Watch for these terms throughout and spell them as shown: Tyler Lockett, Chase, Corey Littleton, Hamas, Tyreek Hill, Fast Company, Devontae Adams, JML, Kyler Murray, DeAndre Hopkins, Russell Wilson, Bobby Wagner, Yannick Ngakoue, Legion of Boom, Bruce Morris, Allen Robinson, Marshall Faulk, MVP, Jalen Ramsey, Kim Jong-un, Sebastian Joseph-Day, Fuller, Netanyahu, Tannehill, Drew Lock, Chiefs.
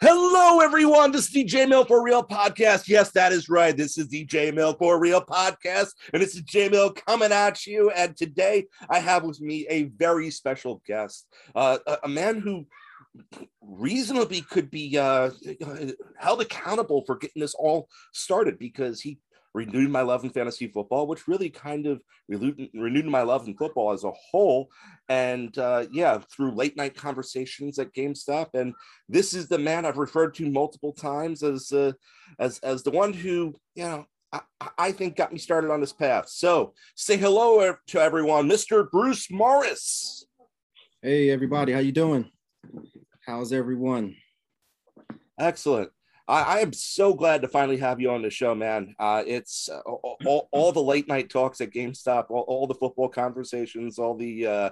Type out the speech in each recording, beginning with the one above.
Hello, everyone. This is the JML for Real podcast. Yes, that is right. This is the JML for Real podcast, and this is JML coming at you. And today I have with me a very special guest, a man who reasonably could be held accountable for getting this all started, because he renewed my love in fantasy football, which really kind of renewed my love in football as a whole. And through late night conversations at GameStop. And this is the man I've referred to multiple times as the one who, you know, I think got me started on this path. So say hello to everyone, Mr. Bruce Morris. Hey, everybody. How you doing? How's everyone? Excellent. I am so glad to finally have you on the show, man. It's all the late night talks at GameStop, all the football conversations, all the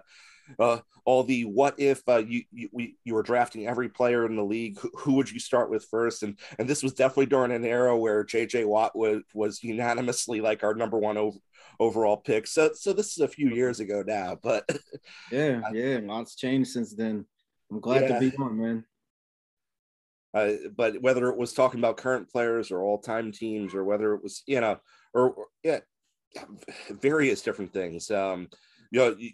what if you were drafting every player in the league, who would you start with first? And this was definitely during an era where JJ Watt was unanimously like our number one overall pick. So this is a few years ago now, but yeah, lots changed since then. I'm glad to be on, man. But whether it was talking about current players or all-time teams, or whether it was, you know, various different things, and when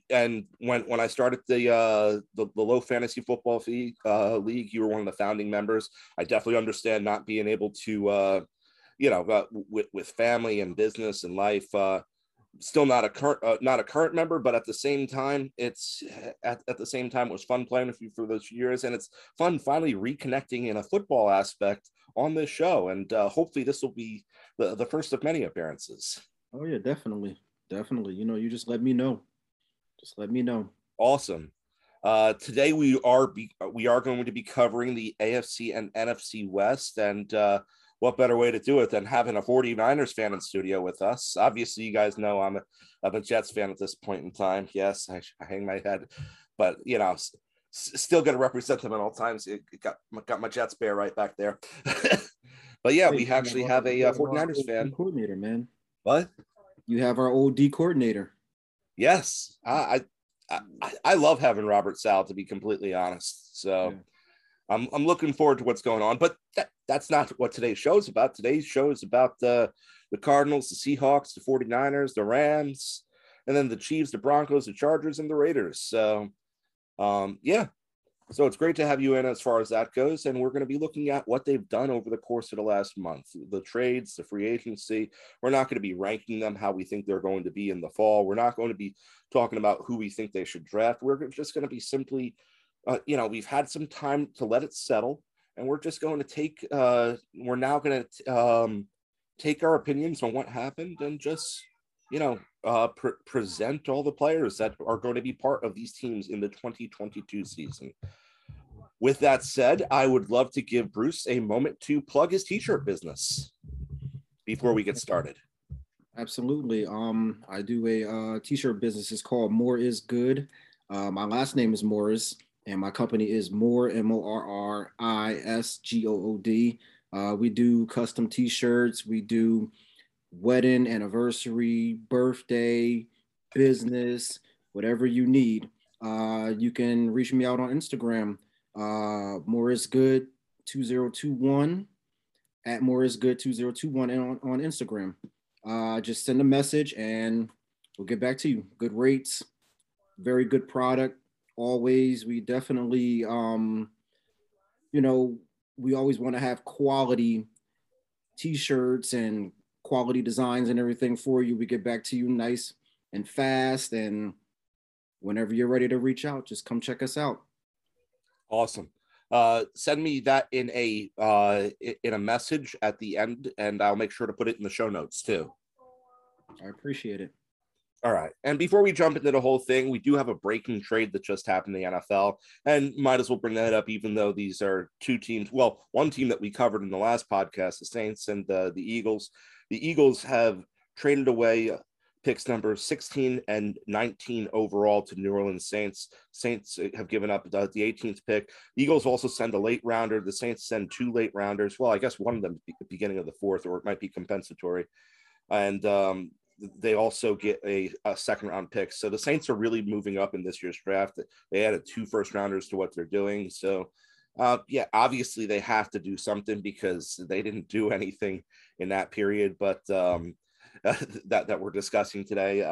I started the low fantasy football league, you were one of the founding members. I definitely understand not being able to, with family and business and life, still not a current member, but at the same time, it was fun playing with you for those years, and it's fun finally reconnecting in a football aspect on this show. And hopefully this will be the first of many appearances. Oh yeah, definitely. You know, you just let me know. Awesome. Today we are going to be covering the AFC and NFC West, and what better way to do it than having a 49ers fan in studio with us? Obviously, you guys know I'm a Jets fan at this point in time. Yes, I hang my head, but, you know, still going to represent them at all times. It got my Jets bear right back there. But, yeah, we actually have a 49ers fan. Coordinator, man. What? You have our OD coordinator. Yes. I love having Robert Sal, to be completely honest. So yeah. I'm looking forward to what's going on, but that's not what today's show is about. Today's show is about the Cardinals, the Seahawks, the 49ers, the Rams, and then the Chiefs, the Broncos, the Chargers, and the Raiders. So, so it's great to have you in as far as that goes, and we're going to be looking at what they've done over the course of the last month, the trades, the free agency. We're not going to be ranking them how we think they're going to be in the fall. We're not going to be talking about who we think they should draft. We're just going to be simply, we've had some time to let it settle. And we're just going to take our opinions on what happened and just, present all the players that are going to be part of these teams in the 2022 season. With that said, I would love to give Bruce a moment to plug his t-shirt business before we get started. Absolutely. I do a t-shirt business. It's called More Is Good. My last name is Morris. And my company is Moore, MORRISGOOD. We do custom t-shirts. We do wedding, anniversary, birthday, business, whatever you need. You can reach me out on Instagram, MorrisGood2021, at MorrisGood2021, and on Instagram. Just send a message and we'll get back to you. Good rates, very good product. Always, we definitely, we always want to have quality t-shirts and quality designs and everything for you. We get back to you nice and fast, and whenever you're ready to reach out, just come check us out. Awesome. Send me that in a message at the end, and I'll make sure to put it in the show notes too. I appreciate it. All right. And before we jump into the whole thing, we do have a breaking trade that just happened in the NFL, and might as well bring that up, even though these are two teams. Well, one team that we covered in the last podcast, the Saints and the Eagles. The Eagles have traded away picks number 16 and 19 overall to New Orleans Saints. Saints have given up the 18th pick. The Eagles also send a late rounder. The Saints send two late rounders. Well, I guess one of them at the beginning of the fourth, or it might be compensatory. And, they also get a second round pick. So the Saints are really moving up in this year's draft. They added two first rounders to what they're doing. So Obviously they have to do something because they didn't do anything in that period, but that we're discussing today,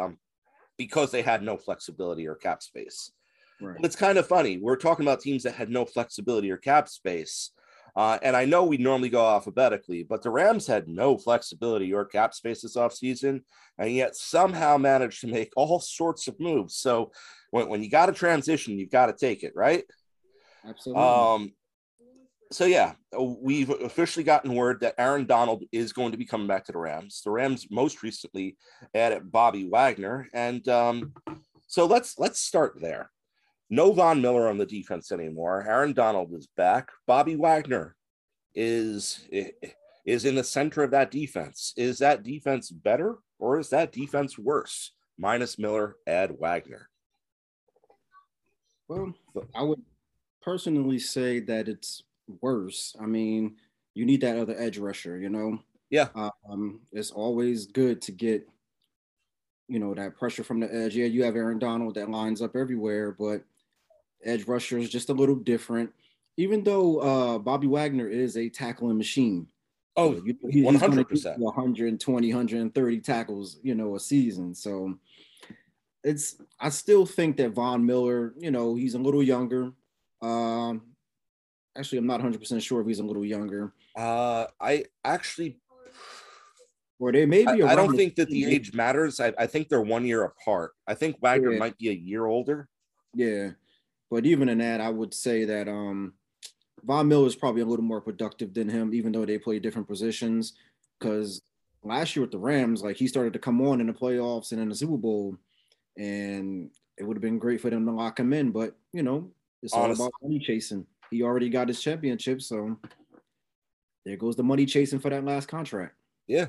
because they had no flexibility or cap space. Right. It's kind of funny. We're talking about teams that had no flexibility or cap space. And I know we normally go alphabetically, but the Rams had no flexibility or cap space this offseason, and yet somehow managed to make all sorts of moves. So when you got a transition, you've got to take it, right? Absolutely. So, yeah, we've officially gotten word that Aaron Donald is going to be coming back to the Rams. The Rams most recently added Bobby Wagner. And so let's start there. No Von Miller on the defense anymore. Aaron Donald is back. Bobby Wagner is in the center of that defense. Is that defense better or is that defense worse? Minus Miller, add Wagner. Well, I would personally say that it's worse. I mean, you need that other edge rusher, you know? Yeah. It's always good to get, you know, that pressure from the edge. Yeah, you have Aaron Donald that lines up everywhere, but edge rusher is just a little different, even though Bobby Wagner is a tackling machine. Oh, 100%. 120, 130 tackles, you know, a season. So I still think that Von Miller, you know, he's a little younger. Actually, I'm not 100% sure if he's a little younger. Or they may be. I don't think that the age matters. I think they're 1 year apart. I think Wagner might be a year older. Yeah. But even in that, I would say that Von Miller is probably a little more productive than him, even though they play different positions. Because last year with the Rams, like, he started to come on in the playoffs and in the Super Bowl. And it would have been great for them to lock him in. But, you know, it's all about money chasing. He already got his championship. So there goes the money chasing for that last contract. Yeah.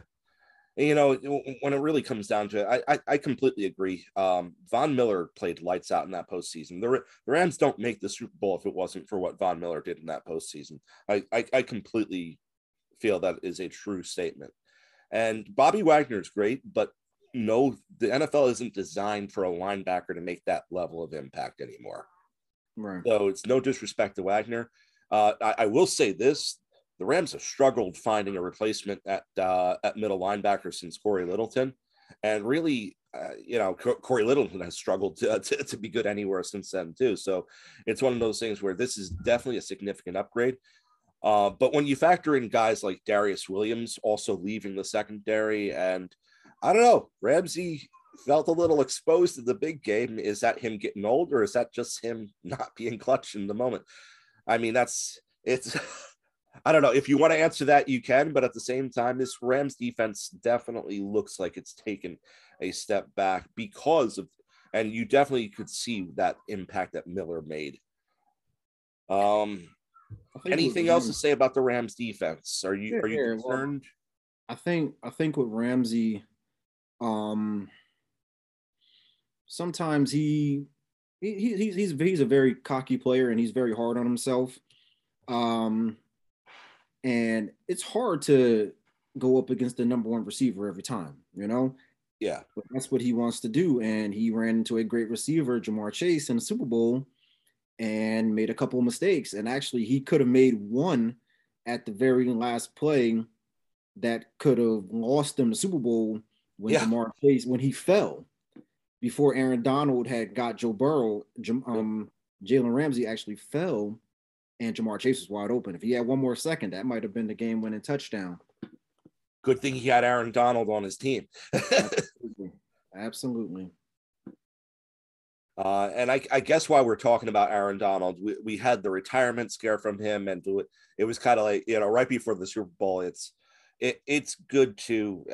You know, when it really comes down to it, I completely agree. Von Miller played lights out in that postseason. The Rams don't make the Super Bowl if it wasn't for what Von Miller did in that postseason. I completely feel that is a true statement. And Bobby Wagner is great, but no, the NFL isn't designed for a linebacker to make that level of impact anymore. Right. So it's no disrespect to Wagner. I will say this. The Rams have struggled finding a replacement at middle linebacker since Corey Littleton. And really, you know, Corey Littleton has struggled to be good anywhere since then, too. So it's one of those things where this is definitely a significant upgrade. But when you factor in guys like Darius Williams also leaving the secondary, and I don't know, Ramsey felt a little exposed to the big game. Is that him getting old, or is that just him not being clutch in the moment? I mean, it's... I don't know. If you want to answer that, you can. But at the same time, this Rams defense definitely looks like it's taken a step back because of, and you definitely could see that impact that Miller made. Anything else to say about the Rams defense? Are you concerned? Well, I think with Ramsey, sometimes he's a very cocky player and he's very hard on himself. And it's hard to go up against the number one receiver every time, you know? Yeah. But that's what he wants to do. And he ran into a great receiver, Ja'Marr Chase, in the Super Bowl and made a couple of mistakes. And actually, he could have made one at the very last play that could have lost them the Super Bowl Ja'Marr Chase, when he fell before Aaron Donald had got Joe Burrow. Jalen Ramsey actually fell. And Ja'Marr Chase was wide open. If he had one more second, that might have been the game-winning touchdown. Good thing he had Aaron Donald on his team. Absolutely. Absolutely. And I guess why we're talking about Aaron Donald, we had the retirement scare from him, and it was kind of like, you know, right before the Super Bowl, it's good to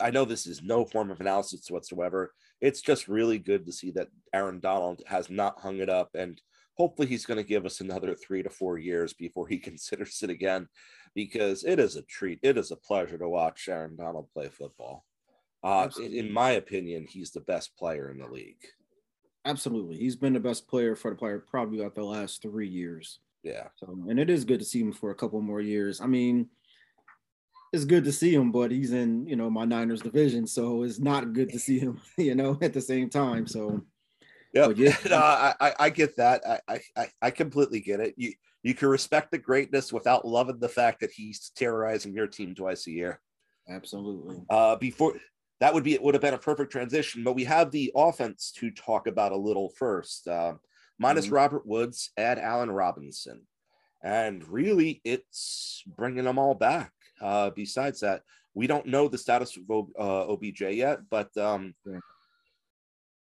I know this is no form of analysis whatsoever. It's just really good to see that Aaron Donald has not hung it up, and hopefully he's going to give us another 3 to 4 years before he considers it again, because it is a treat. It is a pleasure to watch Aaron Donald play football. In my opinion, he's the best player in the league. Absolutely. He's been the best player for the player probably about the last 3 years. Yeah. So, and it is good to see him for a couple more years. I mean, it's good to see him, but he's in, you know, my Niners division, so it's not good to see him, you know, at the same time. So Yeah, no, I get that. I completely get it. You can respect the greatness without loving the fact that he's terrorizing your team twice a year. Absolutely. Before that would be, it would have been a perfect transition, but we have the offense to talk about a little first. Minus Robert Woods, add Allen Robinson, and really it's bringing them all back. Besides that, we don't know the status of OBJ yet, but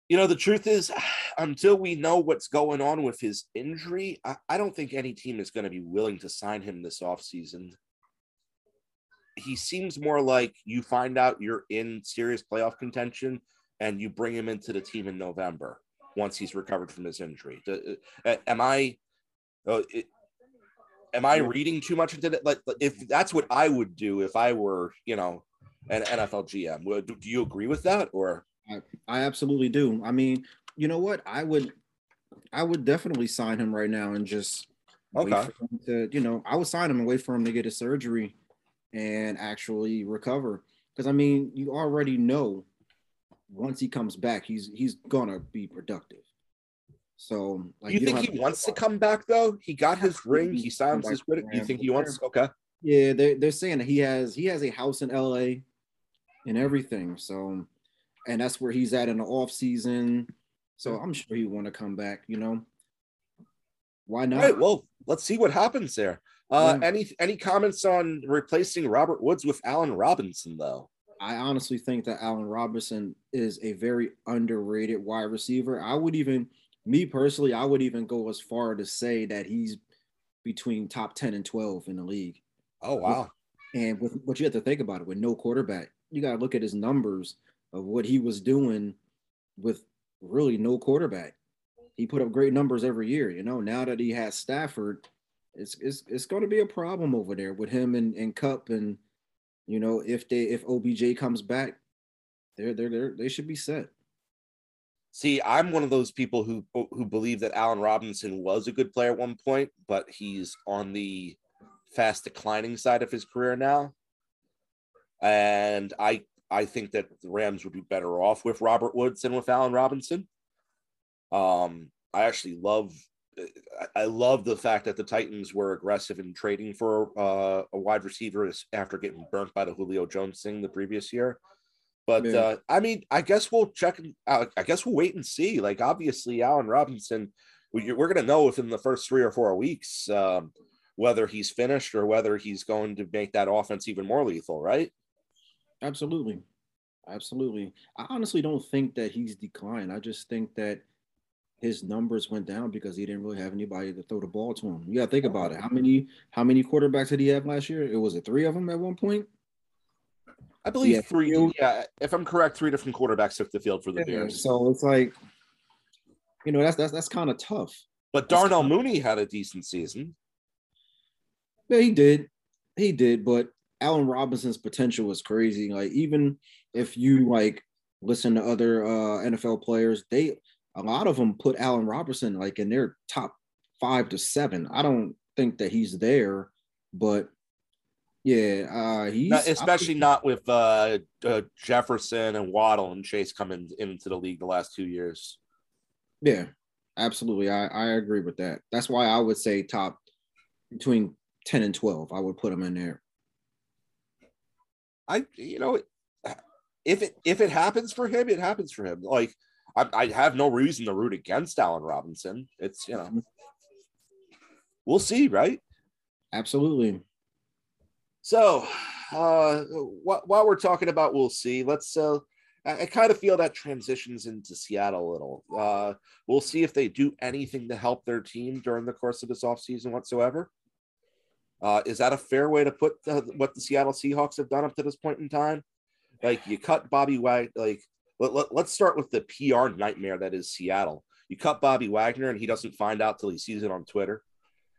you know, the truth is, until we know what's going on with his injury, I don't think any team is going to be willing to sign him this offseason. He seems more like you find out you're in serious playoff contention and you bring him into the team in November once he's recovered from his injury. Am I reading too much into that? Like, if that's what I would do if I were, you know, an NFL GM, do you agree with that? Or I absolutely do. I mean, you know what? I would definitely sign him right now and just wait for him to, you know, I would sign him and wait for him to get his surgery and actually recover. Because I mean, you already know once he comes back, he's gonna be productive. So, like, you think he wants to come back though? He got his ring. He signed his critic. You think he wants? Okay. Yeah, they're saying that he has a house in LA and everything. So. And that's where he's at in the off season, so I'm sure he want to come back. You know, why not? All right, well, let's see what happens there. Any comments on replacing Robert Woods with Allen Robinson, though? I honestly think that Allen Robinson is a very underrated wide receiver. I would even go as far to say that he's between top 10 and 12 in the league. Oh wow! And with what you have to think about it, with no quarterback, you got to look at his numbers of what he was doing with really no quarterback. He put up great numbers every year, you know. Now that he has Stafford, it's going to be a problem over there with him and Cup, and you know, if OBJ comes back, they should be set. See, I'm one of those people who believe that Allen Robinson was a good player at one point, but he's on the fast declining side of his career now, and I think that the Rams would be better off with Robert Woods than with Allen Robinson. I actually love the fact that the Titans were aggressive in trading for a wide receiver after getting burnt by the Julio Jones thing the previous year. But yeah. I mean, I guess we'll check. I guess we'll wait and see. Like, obviously, Allen Robinson, we're going to know within the first 3 or 4 weeks whether he's finished or whether he's going to make that offense even more lethal, right? Absolutely. I honestly don't think that he's declined. I just think that his numbers went down because he didn't really have anybody to throw the ball to him. You got to think about it. How many quarterbacks did he have last year? Was it 3 of them at one point? I believe 3. Yeah, if I'm correct, 3 different quarterbacks took the field for the Bears. So it's like, you know, that's kind of tough. But Darnell Mooney had a decent season. Yeah, he did, but Allen Robinson's potential is crazy. Like, even if you like listen to other NFL players, a lot of them put Allen Robinson like in their top 5 to 7. I don't think that he's there, but yeah, not with Jefferson and Waddle and Chase coming into the league the last 2 years. Yeah, absolutely. I agree with that. That's why I would say top between 10 and 12. I would put him in there. If it happens for him, it happens for him. Like, I have no reason to root against Allen Robinson. It's, you know, we'll see, right? Absolutely. So, while we're talking about we'll see, let's. I kind of feel that transitions into Seattle a little. We'll see if they do anything to help their team during the course of this offseason whatsoever. Is that a fair way to put what the Seattle Seahawks have done up to this point in time? Like, you cut Bobby Wagner. Like, let's start with the PR nightmare that is Seattle. You cut Bobby Wagner, and he doesn't find out till he sees it on Twitter.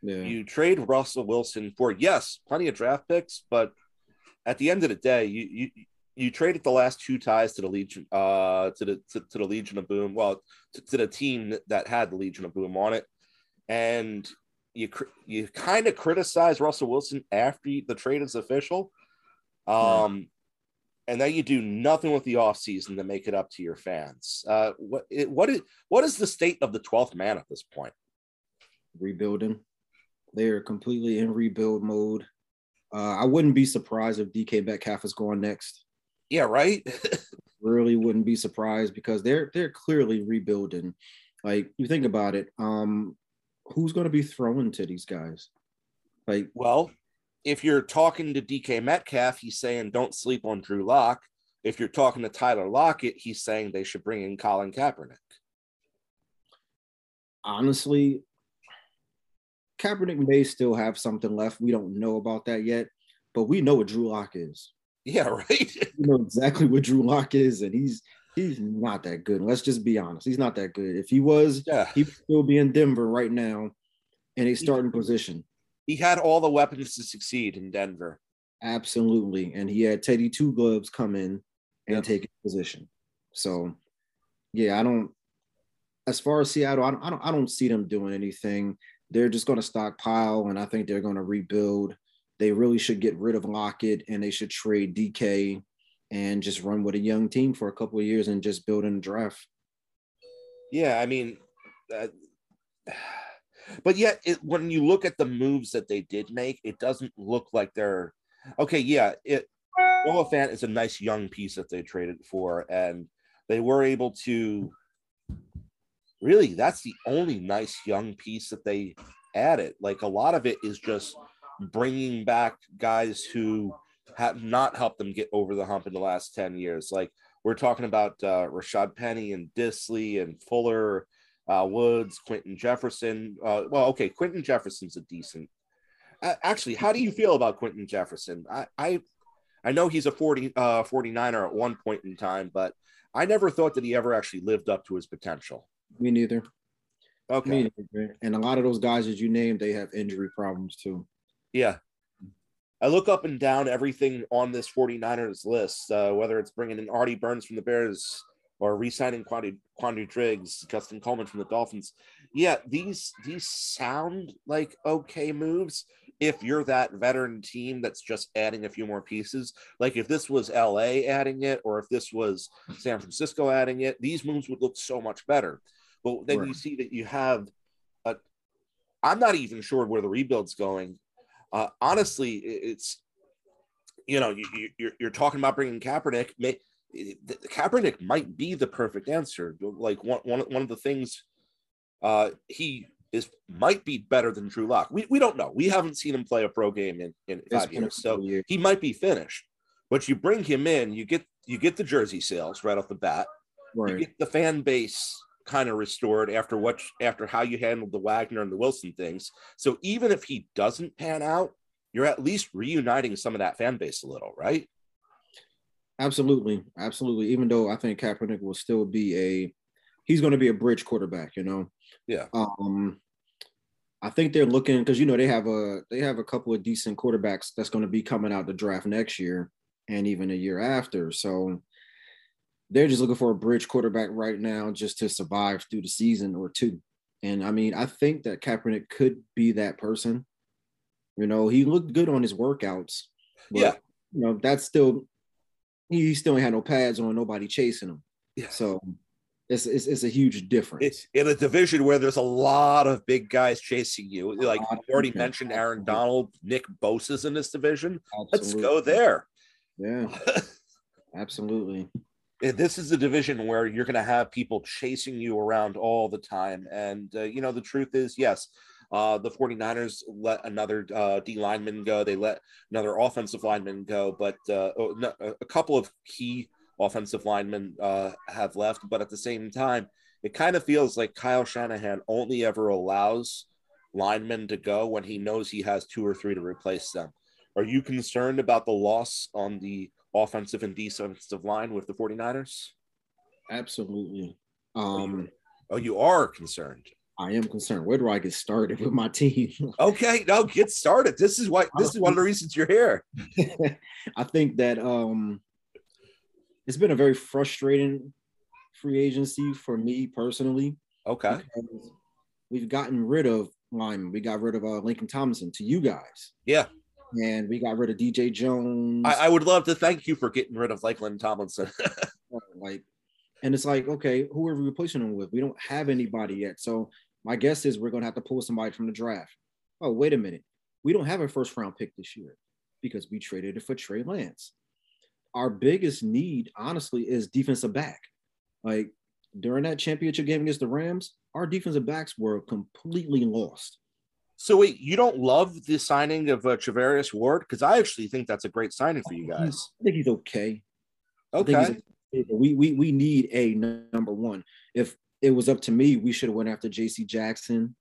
Yeah. You trade Russell Wilson for, yes, plenty of draft picks, but at the end of the day, you traded the last 2 ties to the Legion, to the Legion of Boom. Well, to the team that had the Legion of Boom on it, and you kind of criticize Russell Wilson after the trade is official. and then you do nothing with the offseason to make it up to your fans. What is the state of the 12th man at this point? Rebuilding. They are completely in rebuild mode. I wouldn't be surprised if DK Metcalf is going next. Yeah, right? Really wouldn't be surprised because they're clearly rebuilding. Like, you think about it, who's going to be throwing to these guys? Like, well, if you're talking to DK Metcalf, he's saying don't sleep on Drew Lock. If you're talking to Tyler Lockett, he's saying they should bring in Colin Kaepernick. Honestly, Kaepernick may still have something left. We don't know about that yet, but we know what Drew Lock is. Yeah, right? We know exactly what Drew Lock is, and he's not that good. Let's just be honest. He's not that good. If he was, He would still be in Denver right now in a starting position. He had all the weapons to succeed in Denver. Absolutely. And he had Teddy Two Gloves come in and take his position. So, yeah, as far as Seattle, I don't see them doing anything. They're just going to stockpile, and I think they're going to rebuild. They really should get rid of Lockett, and they should trade DK and just run with a young team for a couple of years and just build in the draft. Yeah, I mean, but yet when you look at the moves that they did make, it doesn't look like they're – okay, yeah, Oliphant is a nice young piece that they traded for, and they were able to – really, that's the only nice young piece that they added. Like, a lot of it is just bringing back guys who have not helped them get over the hump in the last 10 years. Like, we're talking about Rashad Penny and Disley and Fuller, Woods, Quentin Jefferson. Quentin Jefferson's a decent. Actually, how do you feel about Quentin Jefferson? I know he's a 49er at one point in time, but I never thought that he ever actually lived up to his potential. Me neither. Okay. Me neither. And a lot of those guys that you named, they have injury problems too. Yeah. I look up and down everything on this 49ers list, whether it's bringing in Artie Burns from the Bears or re-signing Quandre Diggs, Justin Coleman from the Dolphins. Yeah, these sound like okay moves if you're that veteran team that's just adding a few more pieces. Like, if this was LA adding it or if this was San Francisco adding it, these moves would look so much better. But then you see that you have I'm not even sure where the rebuild's going. Honestly, it's, you know, you're talking about bringing Kaepernick. Kaepernick might be the perfect answer. Like, one of the things he is might be better than Drew Lock. We don't know. We haven't seen him play a pro game in 5 years, so he might be finished. But you bring him in, you get the jersey sales right off the bat. Right. You get the fan base kind of restored after how you handled the Wagner and the Wilson things. So even if he doesn't pan out, you're at least reuniting some of that fan base a little, right? Absolutely. Absolutely. Even though I think Kaepernick will still be he's going to be a bridge quarterback, you know? Yeah. I think they're looking, because, you know, they have a couple of decent quarterbacks that's going to be coming out the draft next year and even a year after. So they're just looking for a bridge quarterback right now just to survive through the season or two. And I mean, I think that Kaepernick could be that person. You know, he looked good on his workouts, but, yeah, you know, that's still, he still ain't had no pads on, nobody chasing him. Yeah. So it's a huge difference. It's in a division where there's a lot of big guys chasing you. Like, you already mentioned Aaron Donald, Nick Bosa's in this division. Absolutely. Let's go there. Yeah, absolutely. This is a division where you're going to have people chasing you around all the time. And, you know, the truth is, yes, the 49ers let another D lineman go. They let another offensive lineman go. But a couple of key offensive linemen have left. But at the same time, it kind of feels like Kyle Shanahan only ever allows linemen to go when he knows he has two or three to replace them. Are you concerned about the loss on the offensive and defensive line with the 49ers? Absolutely. You are concerned. I am concerned. Where do I get started with my team? Okay, no, get started. This is one of the reasons you're here. I think that it's been a very frustrating free agency for me personally. Okay. We've gotten rid of linemen. We got rid of Lincoln Tomlinson to you guys. Yeah. and we got rid of DJ Jones. I would love to thank you for getting rid of Lakeland Tomlinson. And it's like, okay, who are we replacing him with? We don't have anybody yet. So my guess is we're going to have to pull somebody from the draft. Oh, wait a minute. We don't have a first-round pick this year because we traded it for Trey Lance. Our biggest need, honestly, is defensive back. Like, during that championship game against the Rams, our defensive backs were completely lost. So, wait, you don't love the signing of Traverius Ward? Because I actually think that's a great signing for you guys. I think he's okay. Okay. I think he's okay. We need a number one. If it was up to me, we should have went after J.C. Jackson.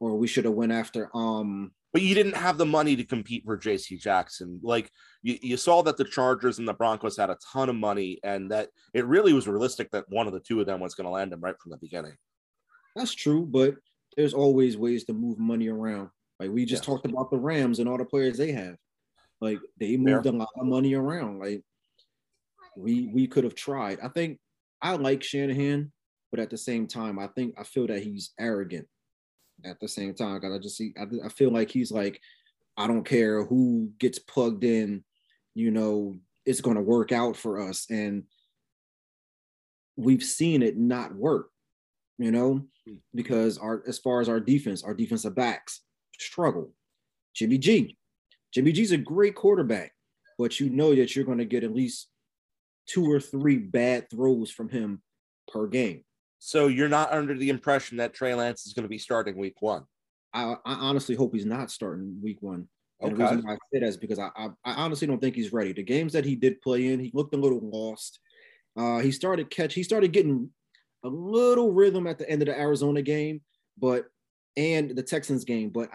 Or we should have went after But you didn't have the money to compete for J.C. Jackson. Like, you saw that the Chargers and the Broncos had a ton of money, and that it really was realistic that one of the two of them was going to land him right from the beginning. That's true, but there's always ways to move money around. Like, we just talked about the Rams and all the players they have. Like, they moved a lot of money around. Like, we could have tried. I think I like Shanahan, but at the same time, I feel that he's arrogant. At the same time, because I feel like he's like, I don't care who gets plugged in, you know, it's going to work out for us. And we've seen it not work, you know, because as far as our defensive backs struggle. Jimmy G's a great quarterback, but you know that you're going to get at least 2 or 3 bad throws from him per game. So you're not under the impression that Trey Lance is going to be starting week 1? I honestly hope he's not starting week 1. And the reason why I say that is because I honestly don't think he's ready. The games that he did play in, he looked a little lost. He started getting a little rhythm at the end of the Arizona game, and the Texans game. But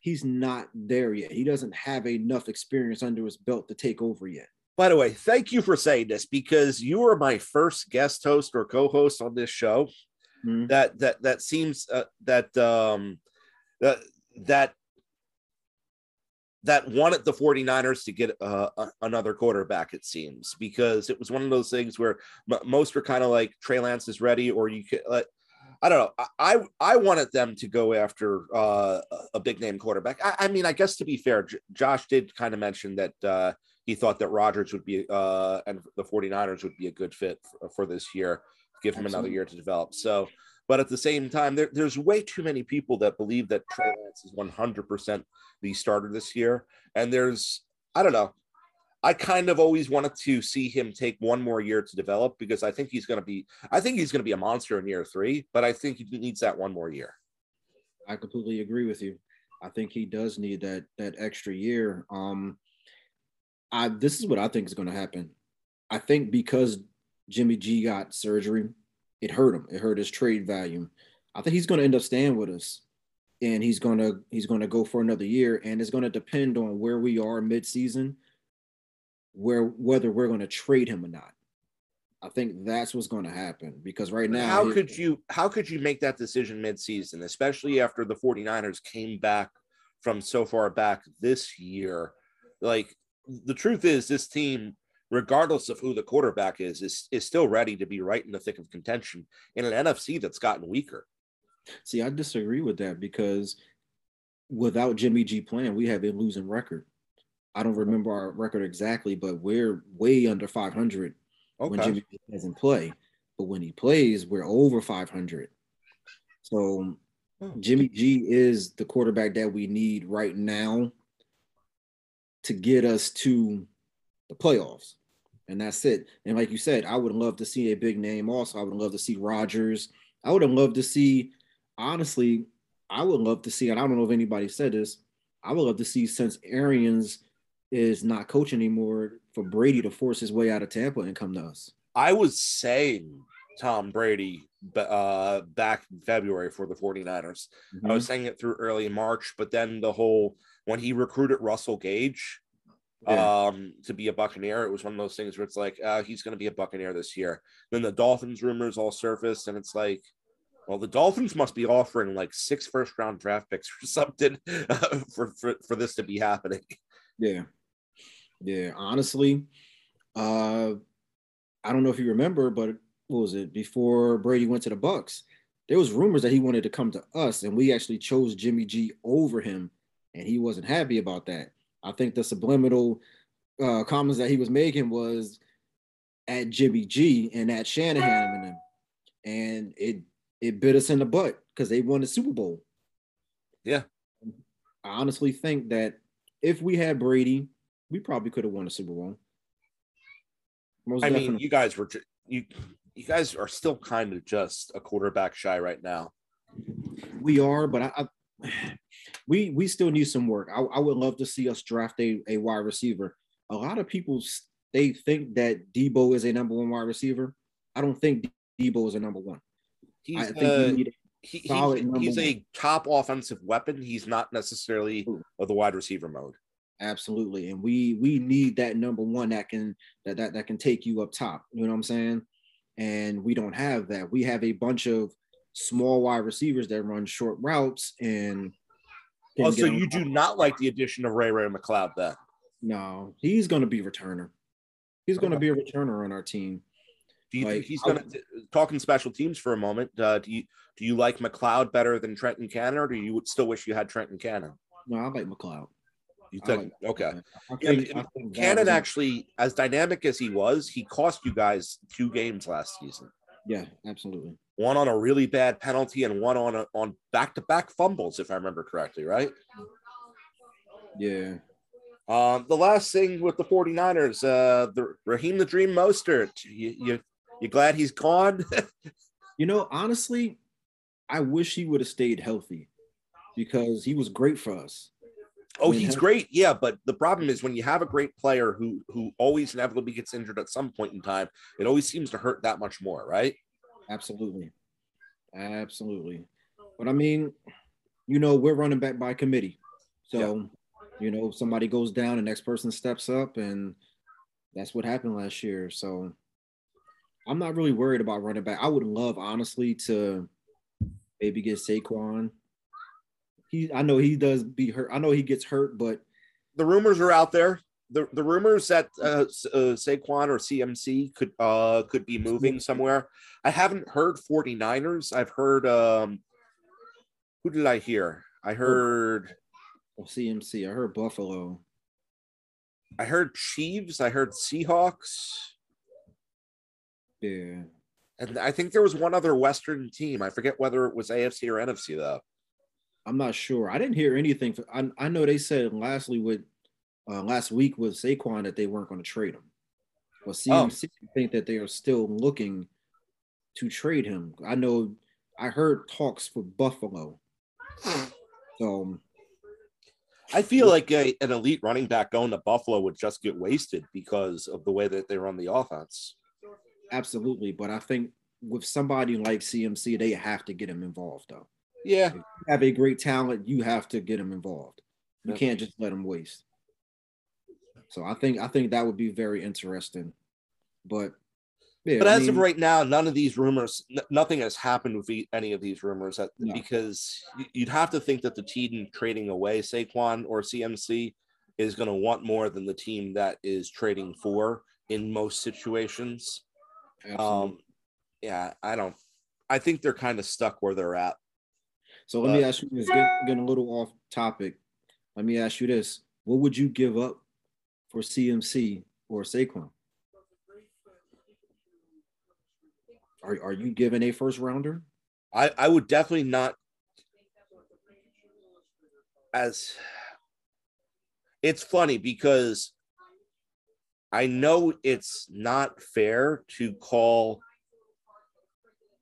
he's not there yet. He doesn't have enough experience under his belt to take over yet. By the way, thank you for saying this, because you are my first guest host or co-host on this show that seems that wanted the 49ers to get another quarterback, it seems, because it was one of those things where most were kind of like, Trey Lance is ready, or you could I don't know. I wanted them to go after a big name quarterback. I mean, I guess to be fair, Josh did kind of mention that he thought that Rodgers would be and the 49ers would be a good fit for this year, give him another year to develop. So, but at the same time, there's way too many people that believe that Trey Lance is 100% the starter this year. And I don't know. I kind of always wanted to see him take one more year to develop, because I think he's going to be a monster in year 3, but I think he needs that one more year. I completely agree with you. I think he does need that extra year. This is what I think is going to happen. I think because Jimmy G got surgery, it hurt him. It hurt his trade value. I think he's going to end up staying with us, and he's going to go for another year. And it's going to depend on where we are midseason, whether we're going to trade him or not. I think that's what's going to happen, because right now, how could you make that decision midseason, especially after the 49ers came back from so far back this year? Like, the truth is, this team, regardless of who the quarterback is still ready to be right in the thick of contention in an NFC that's gotten weaker. See, I disagree with that, because without Jimmy G playing, we have a losing record. I don't remember our record exactly, but we're way under 500 when Jimmy G doesn't play. But when he plays, we're over 500. So Jimmy G is the quarterback that we need right now to get us to the playoffs, and that's it. And like you said, I would love to see a big name. Also, I would love to see Rodgers. I would have loved to see, honestly, I would love to see, and I don't know if anybody said this, I would love to see, since Arians is not coaching anymore, for Brady to force his way out of Tampa and come to us. I was saying Tom Brady back in February for the 49ers. I was saying it through early March, but then when he recruited Russell Gage to be a Buccaneer, it was one of those things where it's like, he's going to be a Buccaneer this year. Then the Dolphins rumors all surfaced, and it's like, well, the Dolphins must be offering like 6 first-round draft picks or something for this to be happening. Yeah. Honestly, I don't know if you remember, but what was it? Before Brady went to the Bucs, there was rumors that he wanted to come to us, and we actually chose Jimmy G over him. and he wasn't happy about that. I think the subliminal comments that he was making was at Jimmy G and at Shanahan and them, and it bit us in the butt because they won the Super Bowl. Yeah. I honestly think that if we had Brady, we probably could have won the Super Bowl. Most definitely. You guys were you guys are still kind of just a quarterback shy right now. We are, but we still need some work. I would love to see us draft a wide receiver. A lot of people, they think that Deebo is a number one wide receiver. I don't think Deebo is a number one. He's a top offensive weapon. He's not necessarily of the wide receiver mode. Absolutely. And we need that number one that can take you up top. You know what I'm saying? And we don't have that. We have a bunch of small wide receivers that run short routes. And also, you do not like the addition of Ray McCloud then? No, he's going to be a returner. He's going to be a returner on our team. Do you think he's going to – talking special teams for a moment, do you like McCloud better than Trent and Cannon, or do you still wish you had Trent and Cannon? No, I like McCloud. You think – okay. I think Cannon actually, as dynamic as he was, he cost you guys 2 games last season. Yeah, absolutely. One on a really bad penalty and one on back-to-back fumbles, if I remember correctly, right? Yeah. The last thing with the 49ers, the Raheem the Dream Mostert. You glad he's gone? Honestly, I wish he would have stayed healthy because he was great for us. Oh, he's great. Yeah, but the problem is when you have a great player who always inevitably gets injured at some point in time, it always seems to hurt that much more, right? Absolutely. But, we're running back by committee. So, somebody goes down, the next person steps up, and that's what happened last year. So I'm not really worried about running back. I would love, honestly, to maybe get Saquon. I know he does be hurt. I know he gets hurt, but the rumors are out there. The rumors that Saquon or CMC could be moving somewhere. I haven't heard 49ers. I've heard who did I hear? I heard CMC. I heard Buffalo. I heard Chiefs. I heard Seahawks. Yeah. And I think there was one other Western team. I forget whether it was AFC or NFC, though. I'm not sure. I didn't hear anything. I know they said last week with Saquon that they weren't going to trade him. But CMC think that they are still looking to trade him. I know I heard talks for Buffalo. So I feel like an elite running back going to Buffalo would just get wasted because of the way that they run the offense. Absolutely. But I think with somebody like CMC, they have to get him involved, though. Yeah. If you have a great talent, you have to get him involved. You can't just let him waste. So I think that would be very interesting. But as of right now, none of these rumors, nothing has happened with any of these rumors because you'd have to think that the team trading away Saquon or CMC is going to want more than the team that is trading for in most situations. I think they're kind of stuck where they're at. So let me ask you this, getting a little off topic. Let me ask you this. What would you give up for CMC or Saquon? Are you giving a first rounder? I would definitely not. As it's funny because I know it's not fair to call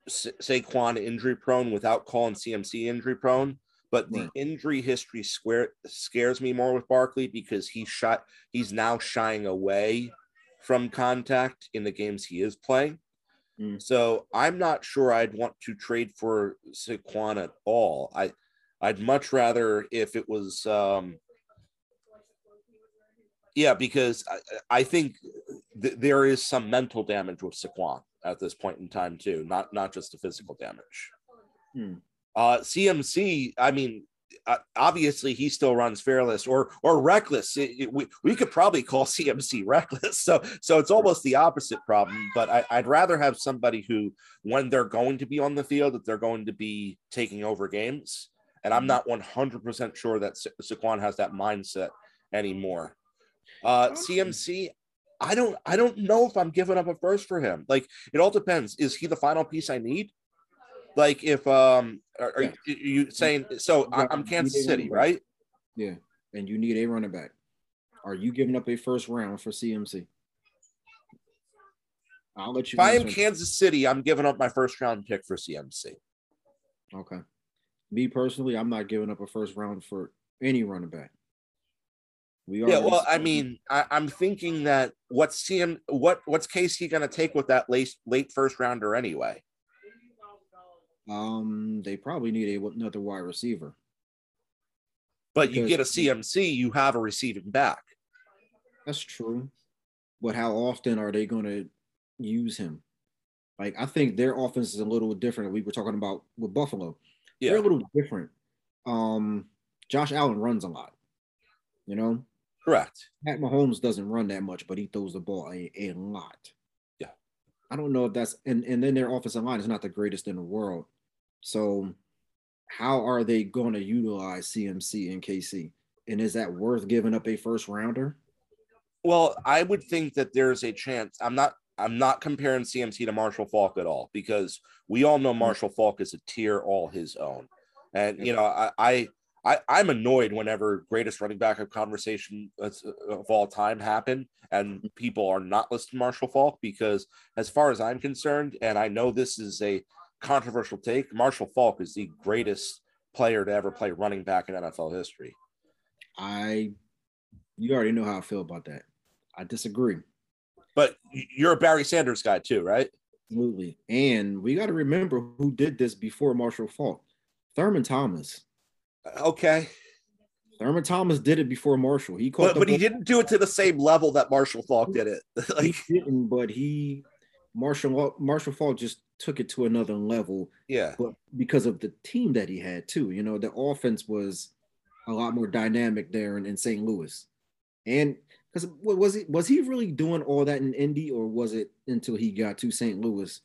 Saquon injury prone without calling CMC injury prone, but the injury history scares me more with Barkley because he's now shying away from contact in the games he is playing. So I'm not sure I'd want to trade for Saquon at all. I'd much rather if it was because I think there is some mental damage with Saquon at this point in time too, not just the physical damage. CMC, obviously he still runs fearless or reckless. We could probably call CMC reckless. So it's almost the opposite problem, but I'd rather have somebody who, when they're going to be on the field, that they're going to be taking over games And I'm not 100% sure that Saquon has that mindset anymore. CMC, I don't know if I'm giving up a first for him. Like, it all depends. Is he the final piece I need? Like, if are you saying, so I'm Kansas City, right? Yeah, and you need a running back. Are you giving up a first round for CMC? I'll let you. If I am Kansas City, I'm giving up my first round pick for CMC. Okay. Me personally, I'm not giving up a first round for any running back. Yeah, well, I mean, I'm thinking that what's KC going to take with that late first rounder anyway? They probably need another wide receiver. But you get a CMC, you have a receiving back. That's true. But how often are they going to use him? Like, I think their offense is a little different. We were talking about with Buffalo. Yeah. They're a little different. Josh Allen runs a lot, you know? Correct. Pat Mahomes doesn't run that much, but he throws the ball a lot. Yeah. I don't know if that's – and then their offensive line is not the greatest in the world. So how are they going to utilize CMC and KC? And is that worth giving up a first-rounder? Well, I would think that there's a chance. I'm not comparing CMC to Marshall Faulk at all, because we all know Marshall Faulk is a tier all his own. And, you know, I'm annoyed whenever greatest running back of conversation of all time happen and people are not listing Marshall Faulk, because as far as I'm concerned, and I know this is a controversial take, Marshall Faulk is the greatest player to ever play running back in NFL history. You already know how I feel about that. I disagree. But you're a Barry Sanders guy too, right? Absolutely. And we got to remember who did this before Marshall Faulk. Thurman Thomas. Okay. Thurman Thomas did it before Marshall. He caught but he didn't do it to the same level that Marshall Faulk did it. Like, he didn't, but Marshall Faulk just took it to another level. Yeah. But because of the team that he had too, you know, the offense was a lot more dynamic there in St. Louis. And because was he really doing all that in Indy, or was it until he got to St. Louis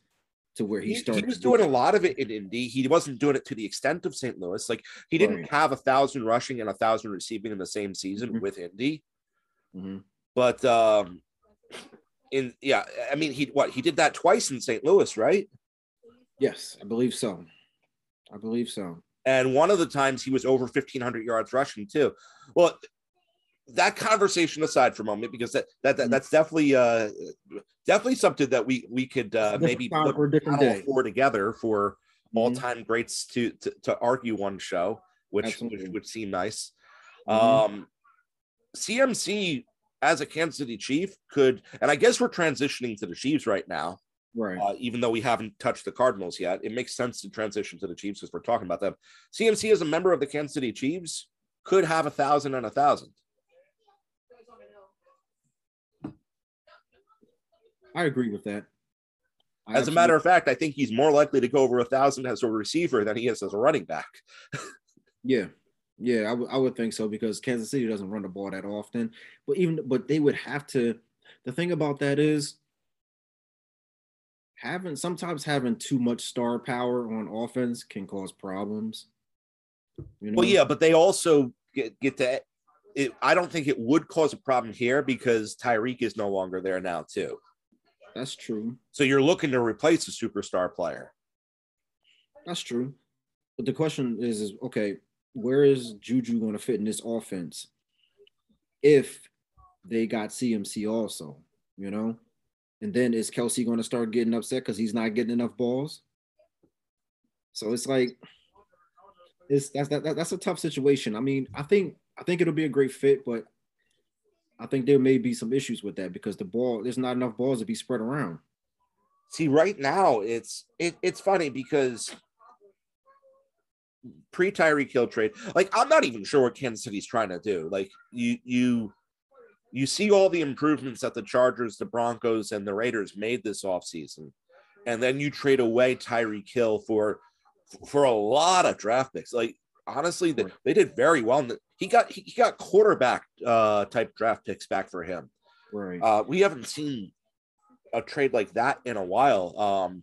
to where he started? He was doing a lot of it in Indy. He wasn't doing it to the extent of St. Louis. Like, he didn't have 1,000 rushing and 1,000 receiving in the same season with Indy. Mm-hmm. But he did that twice in St. Louis, right? Yes, I believe so. And one of the times he was over 1,500 yards rushing too. Well, that conversation aside for a moment, because that's definitely something that we could maybe put all four together for all-time greats to argue one show, which would seem nice. CMC as a Kansas City Chief could, and I guess we're transitioning to the Chiefs right now, right? Even though we haven't touched the Cardinals yet, it makes sense to transition to the Chiefs because we're talking about them. CMC as a member of the Kansas City Chiefs could have 1,000 and 1,000. I agree with that. As a matter of fact, I think he's more likely to go over 1,000 as a receiver than he is as a running back. Yeah, I would think so, because Kansas City doesn't run the ball that often. But they would have to. The thing about that is sometimes having too much star power on offense can cause problems. You know? Well, yeah, but they also get to. I don't think it would cause a problem here because Tyreek is no longer there now too. That's true. So you're looking to replace a superstar player. That's true. But the question is okay, where is Juju going to fit in this offense if they got CMC also, you know? And then is Kelsey going to start getting upset because he's not getting enough balls? So it's like that's a tough situation. I mean, I think it'll be a great fit, but I think there may be some issues with that because there's not enough balls to be spread around. See, right now it's funny because pre-Tyreek Hill trade, like I'm not even sure what Kansas City's trying to do. Like you see all the improvements that the Chargers, the Broncos, and the Raiders made this offseason, and then you trade away Tyreek Hill for a lot of draft picks. Like honestly, they did very well in the. He got quarterback type draft picks back for him. Right. We haven't seen a trade like that in a while.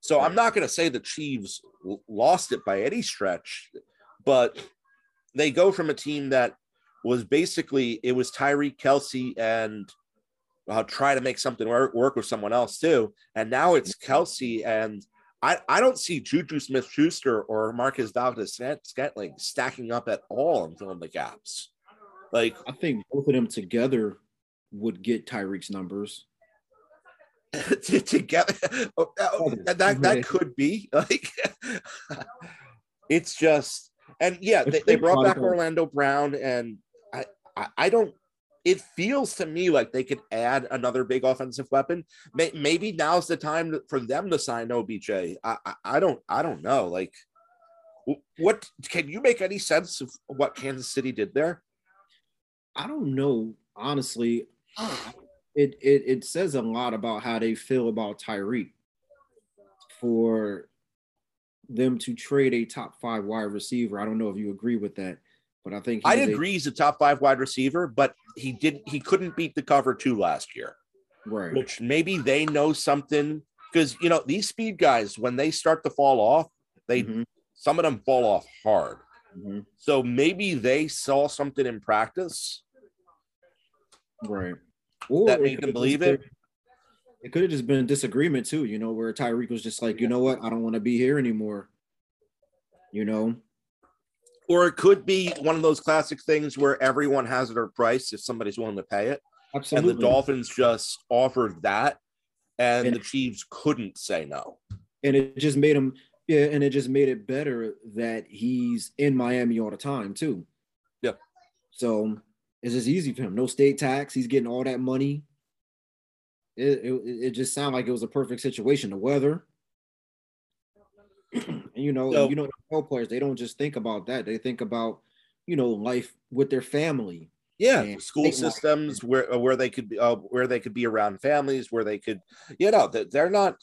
So I'm not going to say the Chiefs lost it by any stretch, But they go from a team that was basically, it was Tyreek, Kelsey, and try to make something work with someone else too. And now it's Kelsey, and I don't see Juju Smith-Schuster or Marquez Valdez-Scantling stacking up at all and filling the gaps. Like, I think both of them together would get Tyreek's numbers. Together, that could be like. It's just, and yeah, they brought back Orlando Brown, and I don't. It feels to me like they could add another big offensive weapon. Maybe now's the time for them to sign OBJ. I don't know. Like, what can you make any sense of what Kansas City did there? I don't know, honestly. It says a lot about how they feel about Tyreek for them to trade a top 5 wide receiver. I don't know if you agree with that, but I think I agree he's a top 5 wide receiver, but he couldn't beat the cover 2 last year. Right. Which maybe they know something, because you know these speed guys, when they start to fall off, they some of them fall off hard. Mm-hmm. So maybe they saw something in practice. Right. Or that made them believe it. It could have just been disagreement too, you know, where Tyreek was just like, you know what, I don't want to be here anymore, you know. Or it could be one of those classic things where everyone has their price if somebody's willing to pay it. Absolutely. And the Dolphins just offered that, and the Chiefs couldn't say no. And it just made him, yeah, and it just made it better that he's in Miami all the time too. Yeah. So it's just easy for him. No state tax. He's getting all that money. It just sounded like it was a perfect situation. The weather. And, you know, NFL players, they don't just think about that. They think about, you know, life with their family. Yeah, school systems where they could be around families, where they could, you know, they're not.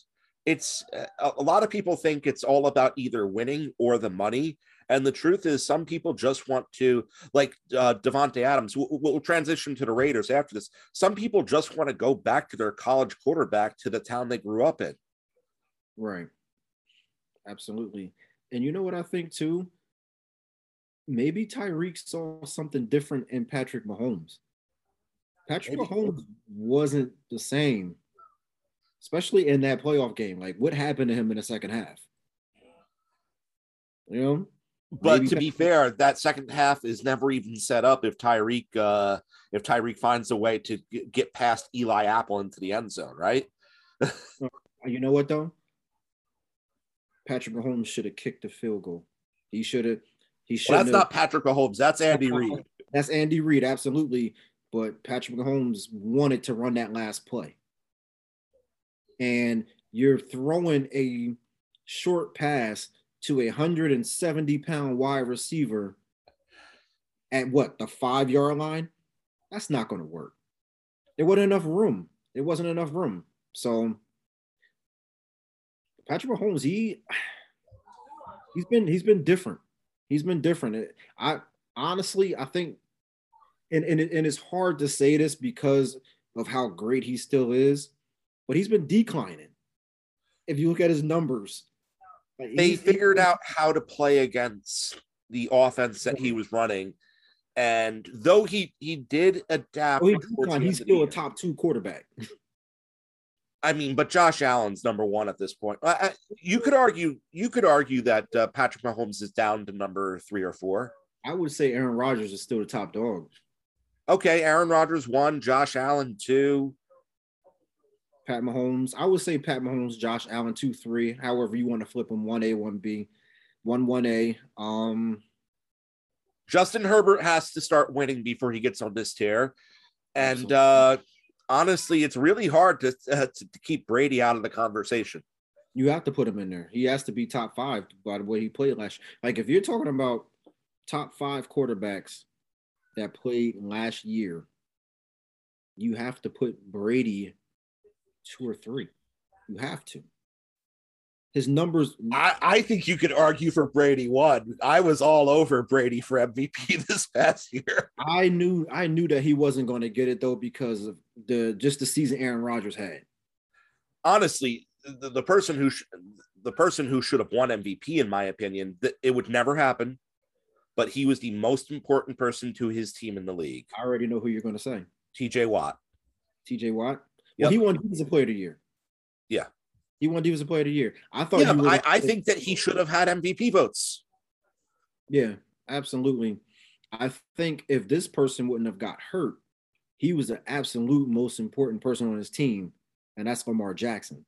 It's a lot of people think it's all about either winning or the money. And the truth is, some people just want to, like Devontae Adams, we'll transition to the Raiders after this. Some people just want to go back to their college quarterback, to the town they grew up in. Right. Absolutely. And you know what I think too? Maybe Tyreek saw something different in Patrick Mahomes. Patrick Mahomes wasn't the same, especially in that playoff game. Like, what happened to him in the second half? You know? But to be fair, that second half is never even set up if Tyreek finds a way to get past Eli Apple into the end zone, right? You know what, though? Patrick Mahomes should have kicked the field goal. He should have. That's not Patrick Mahomes. That's Andy Reid. That's Andy Reid, absolutely. But Patrick Mahomes wanted to run that last play. And you're throwing a short pass to a 170-pound wide receiver at what, the 5-yard line? That's not going to work. There wasn't enough room. So Patrick Mahomes, he's been different. He's been different. I think, and it's hard to say this because of how great he still is, but he's been declining. If you look at his numbers. They figured out how to play against the offense that he was running. And though he did adapt. He's still a top 2 quarterback. I mean, but Josh Allen's number 1 at this point. You could argue that Patrick Mahomes is down to number 3 or 4. I would say Aaron Rodgers is still the top dog. Okay, Aaron Rodgers 1, Josh Allen 2. Pat Mahomes, I would say Pat Mahomes, Josh Allen 2, 3. However, you want to flip him 1A, 1B, 1A. Justin Herbert has to start winning before he gets on this tear, and honestly, it's really hard to keep Brady out of the conversation. You have to put him in there. He has to be top 5 by the way he played last year. Like, if you're talking about top 5 quarterbacks that played last year, you have to put Brady 2 or 3. You have to. His numbers. I think you could argue for Brady 1. I was all over Brady for MVP this past year. I knew that he wasn't going to get it though, because of the season Aaron Rodgers had. Honestly, the person who should have won MVP, in my opinion, it would never happen. but he was the most important person to his team in the league. I already know who you're going to say. TJ Watt. TJ Watt? Well, yep. He won Defensive Player of the Year. Yeah. He won Defensive Player of the Year. I thought. Yeah, I think that he should have had MVP votes. Yeah, absolutely. I think if this person wouldn't have got hurt, he was the absolute most important person on his team, and that's Ja'Marr Jackson.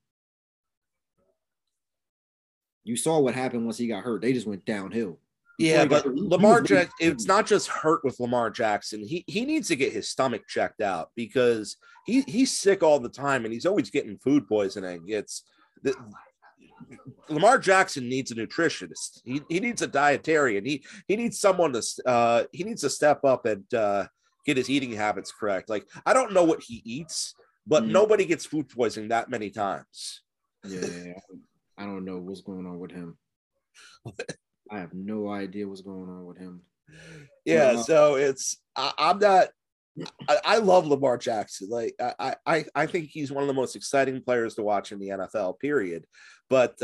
You saw what happened once he got hurt. They just went downhill. Yeah, but Ja'Marr Jackson, it's not just hurt with Ja'Marr Jackson. He needs to get his stomach checked out because he's sick all the time, and he's always getting food poisoning. Ja'Marr Jackson needs a nutritionist. He needs a dietarian. He needs someone to he needs to step up and get his eating habits correct. Like, I don't know what he eats, but nobody gets food poisoning that many times. Yeah, I don't know what's going on with him. I have no idea what's going on with him. Yeah, so I love Ja'Marr Jackson. Like, I think he's one of the most exciting players to watch in the NFL, period. But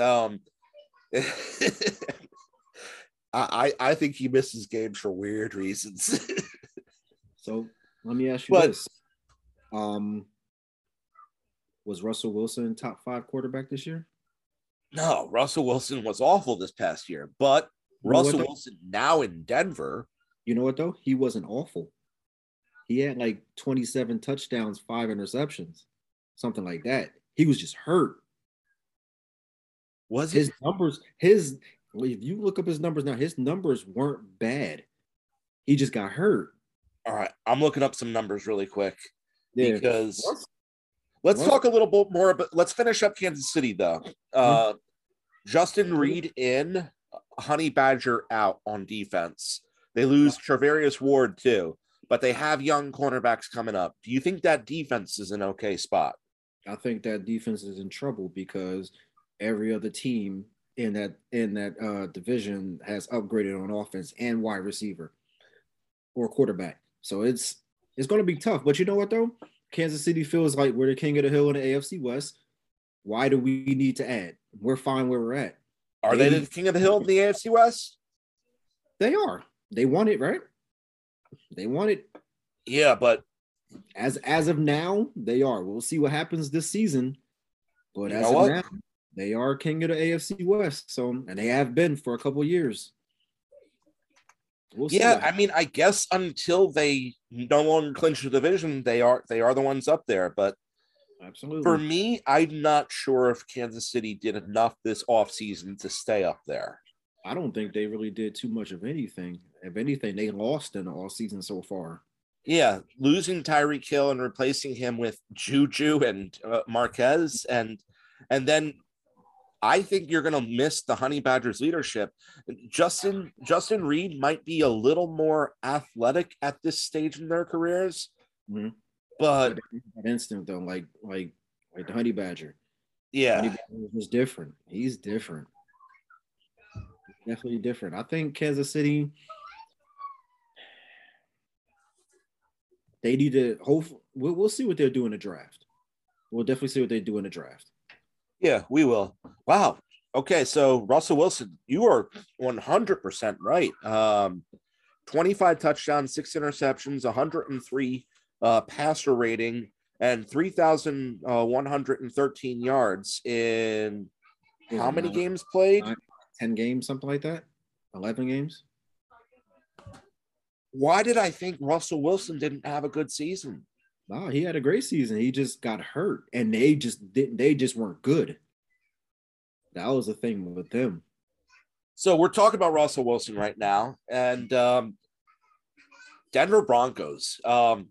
I think he misses games for weird reasons. So let me ask you this. Was Russell Wilson top five quarterback this year? No, Russell Wilson was awful this past year. But Russell Wilson now in Denver. You know what, though? He wasn't awful. He had like 27 touchdowns, 5 interceptions, something like that. He was just hurt. Was his numbers? If you look up his numbers now, his numbers weren't bad. He just got hurt. All right, I'm looking up some numbers really quick because let's talk a little bit more. But let's finish up Kansas City though. Justin Reed in, Honey Badger out on defense. They lose Trevarius Ward too, but they have young cornerbacks coming up. Do you think that defense is an okay spot? I think that defense is in trouble because every other team in that division has upgraded on offense and wide receiver or quarterback. So it's going to be tough. But you know what, though? Kansas City feels like we're the king of the hill in the AFC West. Why do we need to add? We're fine where we're at. Are they the king of the hill in the AFC West? They are. They won it, right? They want it. Yeah, but as of now, they are. We'll see what happens this season. But as of now, they are king of the AFC West. So, and they have been for a couple of years. We'll see. Yeah, I mean, I guess until they no longer clinch the division, they are the ones up there. But absolutely, for me, I'm not sure if Kansas City did enough this offseason to stay up there. I don't think they really did too much of anything. If anything, they lost in the offseason so far. Yeah, losing Tyreek Hill and replacing him with Juju and Marquez. And then I think you're going to miss the Honey Badgers leadership. Justin Reed might be a little more athletic at this stage in their careers. Mm-hmm. But that instant, though, like the Honey Badger. Yeah. Honey Badger was different. He's different. Definitely different. I think Kansas City, they need to hopefully we'll see what they'll do in the draft. We'll definitely see what they do in the draft. Yeah, we will. Wow. Okay, so Russell Wilson, you are 100% right. 25 touchdowns, 6 interceptions, 103 passer rating, and 3,113 yards in how many games played? 10 games, something like that? 11 games? Why did I think Russell Wilson didn't have a good season? No, he had a great season. He just got hurt, and they just weren't good. That was the thing with them. So we're talking about Russell Wilson right now, and Denver Broncos. I'm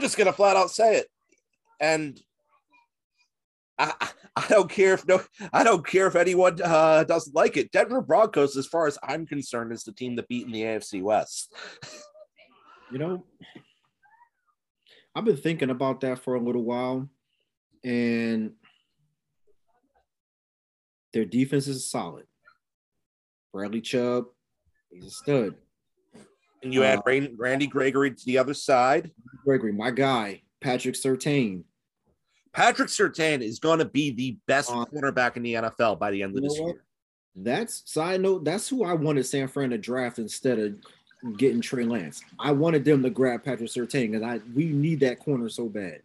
just going to flat out say it, and I don't care if anyone doesn't like it. Denver Broncos, as far as I'm concerned, is the team that beat in the AFC West. You know, I've been thinking about that for a little while, and their defense is solid. Bradley Chubb, he's a stud. And you add Randy Gregory to the other side. Gregory, my guy, Patrick Surtain. Patrick Surtain is going to be the best cornerback in the NFL by the end of this year. That's side note. That's who I wanted San Fran to draft instead of getting Trey Lance. I wanted them to grab Patrick Surtain because we need that corner so bad.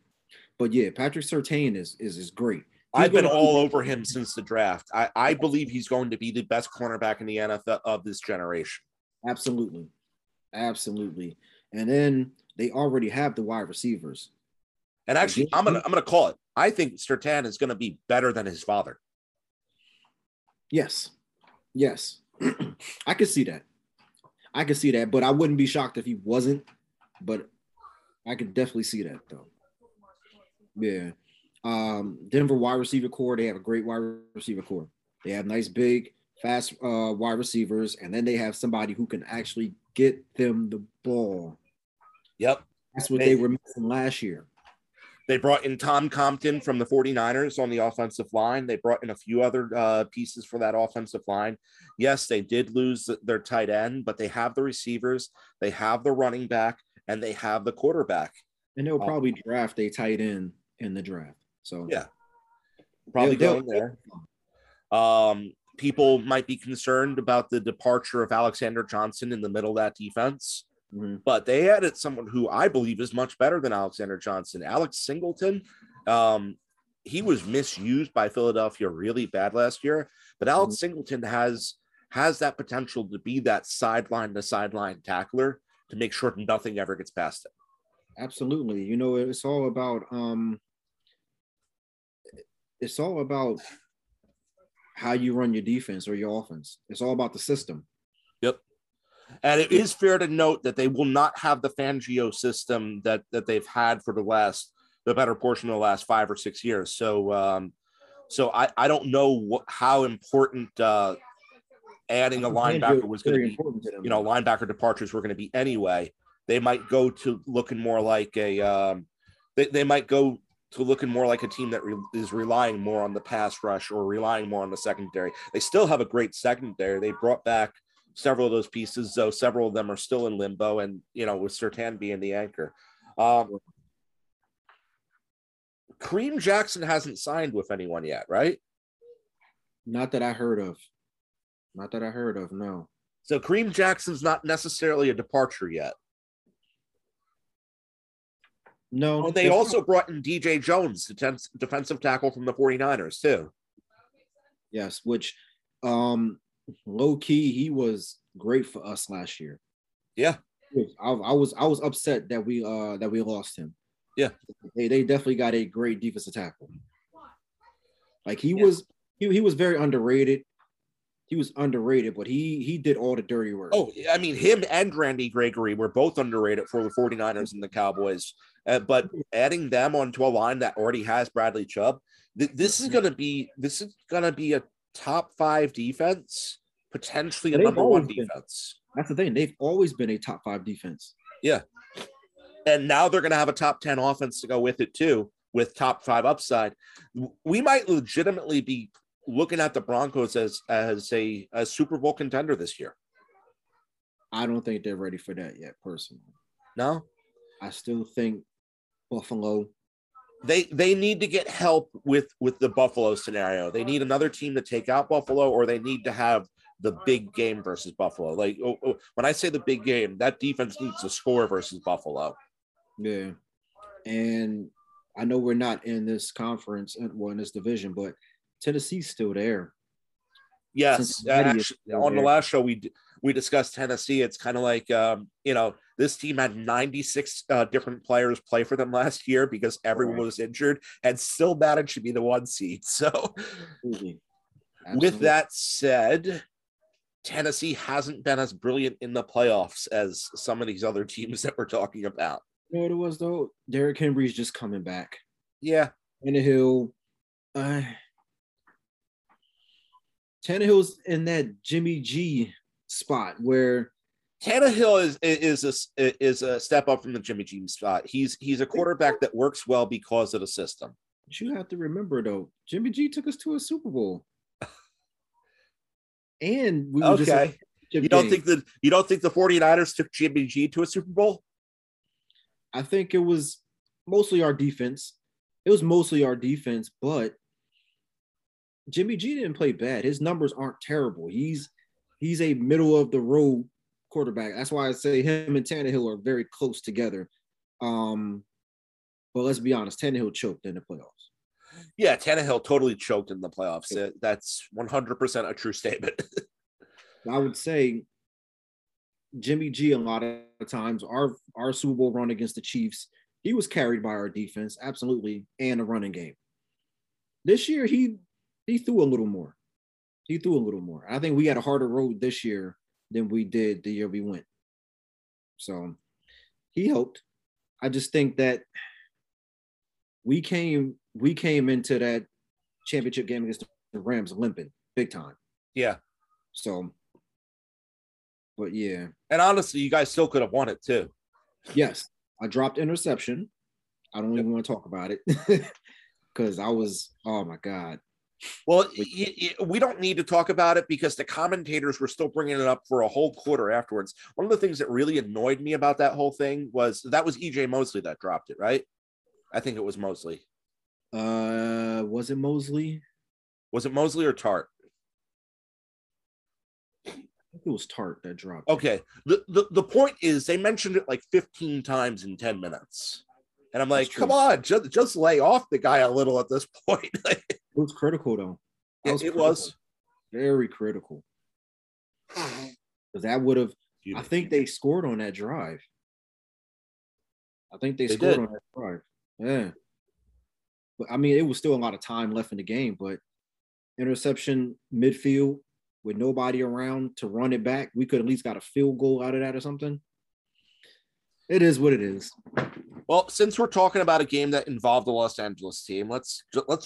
But yeah, Patrick Surtain is great. I've been all over him since the draft. I believe he's going to be the best cornerback in the NFL of this generation. Absolutely. Absolutely. And then they already have the wide receivers. And actually, I'm gonna call it. I think Surtain is gonna be better than his father. Yes. I could see that. But I wouldn't be shocked if he wasn't. But I could definitely see that though. Yeah. Denver wide receiver core, they have a great wide receiver core. They have nice, big, fast wide receivers, and then they have somebody who can actually get them the ball. Yep. That's what they were missing last year. They brought in Tom Compton from the 49ers on the offensive line. They brought in a few other pieces for that offensive line. Yes, they did lose their tight end, but they have the receivers, they have the running back, and they have the quarterback. And they'll probably draft a tight end in the draft. So yeah, probably going there. People might be concerned about the departure of Alexander Johnson in the middle of that defense, but they added someone who I believe is much better than Alexander Johnson, Alex Singleton. He was misused by Philadelphia really bad last year, but Alex Singleton has that potential to be that sideline to sideline tackler to make sure nothing ever gets past him. Absolutely. You know, it's all about how you run your defense or your offense. It's all about the system. Yep. And it is fair to note that they will not have the Fangio system that they've had for the better portion of the last 5 or 6 years. So I don't know how important adding a linebacker was going to be. You know, linebacker departures were going to be anyway. They might go to looking more like a team that is relying more on the pass rush or relying more on the secondary. They still have a great secondary. They brought back several of those pieces, though several of them are still in limbo. And you know, with Surtain being the anchor, Kareem Jackson hasn't signed with anyone yet, right? Not that I heard of. No. So Kareem Jackson's not necessarily a departure yet. No. Well, they also brought in DJ Jones, the defensive tackle from the 49ers, too. Yes, which low-key, he was great for us last year. Yeah. I was upset that we lost him. Yeah. They definitely got a great defensive tackle. Like he was very underrated. He was underrated, but he did all the dirty work. Oh, I mean, him and Randy Gregory were both underrated for the 49ers and the Cowboys. But adding them onto a line that already has Bradley Chubb, this is gonna be a top five defense, potentially a number one defense. That's the thing; they've always been a top five defense. Yeah, and now they're gonna have a top 10 offense to go with it too, with top five upside. We might legitimately be looking at the Broncos as a Super Bowl contender this year. I don't think they're ready for that yet, personally. No? I still think Buffalo. They need to get help with the Buffalo scenario. They need another team to take out Buffalo, or they need to have the big game versus Buffalo. Like, when I say the big game, that defense needs to score versus Buffalo. Yeah. And I know we're not in this conference, in this division, but Tennessee's still there. Yes, the last show we discussed Tennessee. It's kind of like this team had 96 different players play for them last year because everyone was injured, and still managed to be the one seed. So, with that said, Tennessee hasn't been as brilliant in the playoffs as some of these other teams that we're talking about. You know what it was though? Derrick Henry's just coming back. Yeah, Tannehill. Tannehill's in that Jimmy G spot where Tannehill is a step up from the Jimmy G spot. He's a quarterback that works well because of the system. But you have to remember though, Jimmy G took us to a Super Bowl, and we you don't think the 49ers took Jimmy G to a Super Bowl? I think it was mostly our defense. But Jimmy G didn't play bad. His numbers aren't terrible. He's a middle-of-the-road quarterback. That's why I say him and Tannehill are very close together. But let's be honest, Tannehill choked in the playoffs. Yeah, Tannehill totally choked in the playoffs. Yeah. That's 100% a true statement. I would say Jimmy G, a lot of times, our Super Bowl run against the Chiefs, he was carried by our defense, absolutely, and a running game. This year, he threw a little more. He threw a little more. I think we had a harder road this year than we did the year we went. So he helped. I just think that we came into that championship game against the Rams limping big time. Yeah. So, but yeah. And honestly, you guys still could have won it too. Yes. I dropped interception. I don't even want to talk about it because oh my God. Well, we don't need to talk about it because the commentators were still bringing it up for a whole quarter afterwards. One of the things that really annoyed me about that whole thing was E.J. Mosley that dropped it, right? I think it was Mosley. Was it Mosley? Was it Mosley or Tart? I think it was Tart that dropped it. Okay. The point is they mentioned it like 15 times in 10 minutes. And I'm like, come on, just lay off the guy a little at this point. It was critical, though. It was very critical. Because that would have – I think they scored on that drive. I think they scored on that drive. Yeah. But, I mean, it was still a lot of time left in the game, but interception midfield with nobody around to run it back, we could at least got a field goal out of that or something. It is what it is. Well, since we're talking about a game that involved the Los Angeles team, let's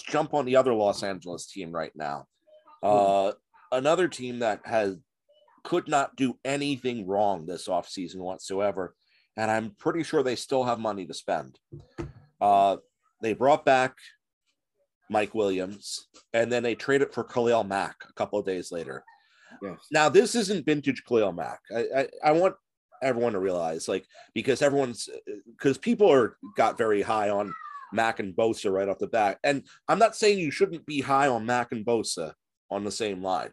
jump on the other Los Angeles team right now. Another team that could not do anything wrong this offseason whatsoever, and I'm pretty sure they still have money to spend. They brought back Mike Williams, and then they traded for Khalil Mack a couple of days later. Yes. Now, this isn't vintage Khalil Mack. I want everyone to realize, like, because people got very high on Mack and Bosa right off the bat, and I'm not saying you shouldn't be high on Mack and Bosa on the same line.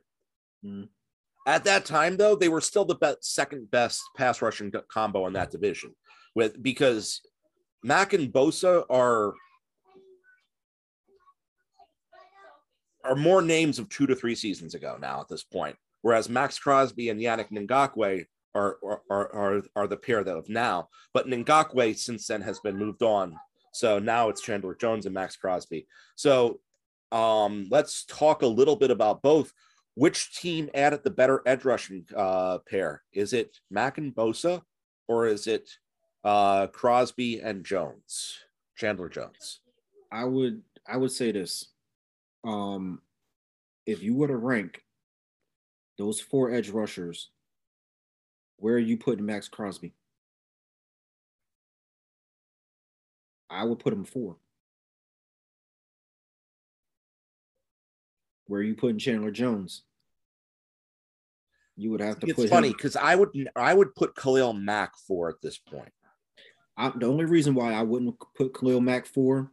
Mm. At that time, though, they were still the second best pass rushing combo in that division, because Mack and Bosa are more names of 2 to 3 seasons ago now at this point, whereas Max Crosby and Yannick Ngakoue are the pair that of now, but Ngakoue since then has been moved on. So now it's Chandler Jones and Max Crosby. So let's talk a little bit about both. Which team added the better edge rushing pair? Is it Mack and Bosa, or is it Crosby and Jones, Chandler Jones? I would say this. If you were to rank those 4 edge rushers, where are you putting Max Crosby? I would put him 4. Where are you putting Chandler Jones? You would have to put him. It's funny because I would put Khalil Mack 4 at this point. The only reason why I wouldn't put Khalil Mack 4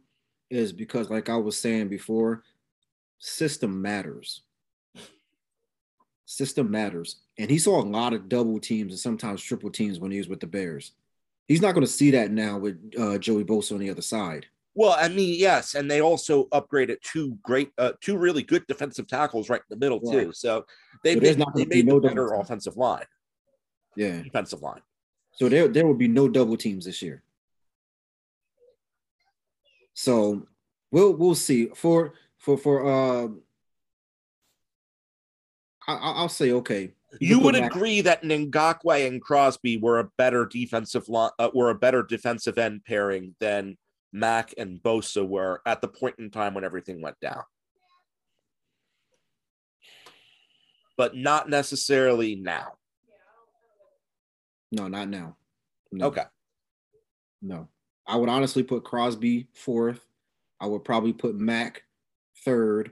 is because, like I was saying before, system matters. System matters. And he saw a lot of double teams and sometimes triple teams when he was with the Bears. He's not going to see that now with Joey Bosa on the other side. Well, I mean, yes, and they also upgraded 2 really good defensive tackles right in the middle too. So they made a better offensive line. Yeah, defensive line. So there will be no double teams this year. So we'll see for I'll say okay. You would agree that Ngakoue and Crosby were a better defensive end pairing than Mack and Bosa were at the point in time when everything went down, but not necessarily now. No, not now. No. Okay. No, I would honestly put Crosby 4th. I would probably put Mack 3rd.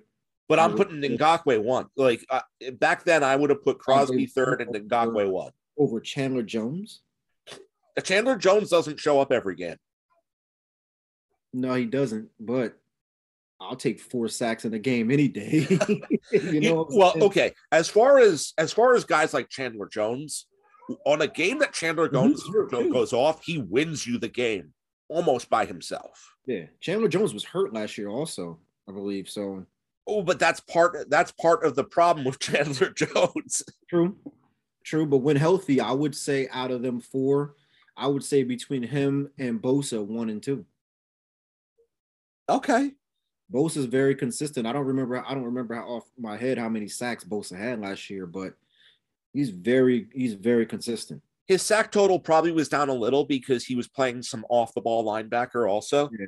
But I'm putting Ngakoue 1. Like, back then, I would have put Crosby 3rd and Ngakoue 1. Over Chandler Jones? Chandler Jones doesn't show up every game. No, he doesn't. But I'll take 4 sacks in a game any day. You know? Well, okay. As far as guys like Chandler Jones, on a game that Chandler Jones goes off, he wins you the game almost by himself. Yeah, Chandler Jones was hurt last year also, I believe. So. Oh, but that's part of the problem with Chandler Jones. True. But when healthy, I would say out of them 4, I would say between him and Bosa, 1 and 2. Okay. Bosa's very consistent. I don't remember how off my head how many sacks Bosa had last year, but he's very consistent. His sack total probably was down a little because he was playing some off the ball linebacker also. Yeah.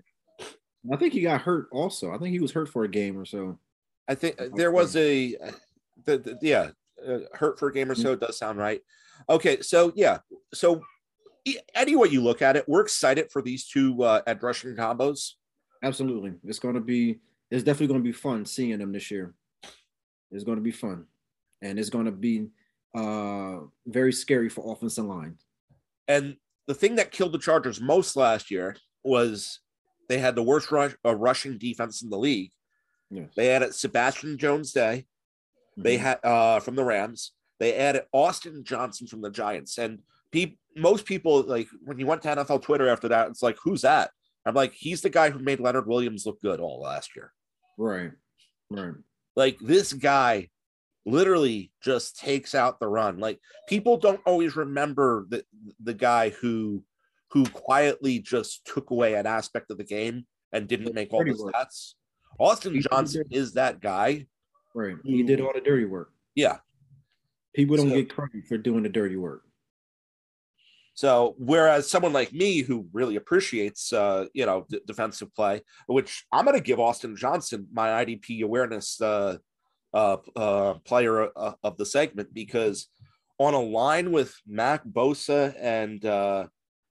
I think he got hurt also. I think he was hurt for a game or so. I think there was hurt for a game or so does sound right. Okay, so yeah. So any way you look at it, we're excited for these two edge rushing combos. Absolutely. It's definitely going to be fun seeing them this year. It's going to be fun. And it's going to be very scary for offensive line. And the thing that killed the Chargers most last year was they had the worst rushing defense in the league. Yes. They added Sebastian Jones-Day they had from the Rams. They added Austin Johnson from the Giants. And most people, like when you went to NFL Twitter after that, it's like, who's that? I'm like, he's the guy who made Leonard Williams look good all last year. Right. Like, this guy literally just takes out the run. Like, people don't always remember the guy who quietly just took away an aspect of the game and didn't make all the stats. Austin Johnson is that guy. Right. He did all the dirty work. Yeah. People don't get credit for doing the dirty work. So whereas someone like me who really appreciates, defensive play, which I'm going to give Austin Johnson my IDP awareness player of the segment, because on a line with Mac Bosa and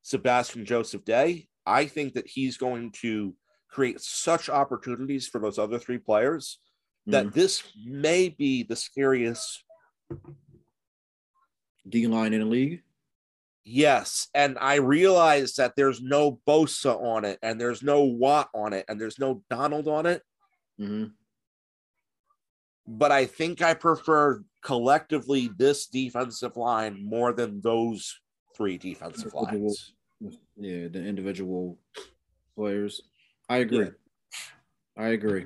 Sebastian Joseph-Day, I think that he's going to create such opportunities for those other 3 players that this may be the scariest D-line in the league. Yes, and I realize that there's no Bosa on it, and there's no Watt on it, and there's no Donald on it. Mm-hmm. But I think I prefer collectively this defensive line more than those 3 defensive lines. Yeah, the individual players. I agree. Yeah. I agree.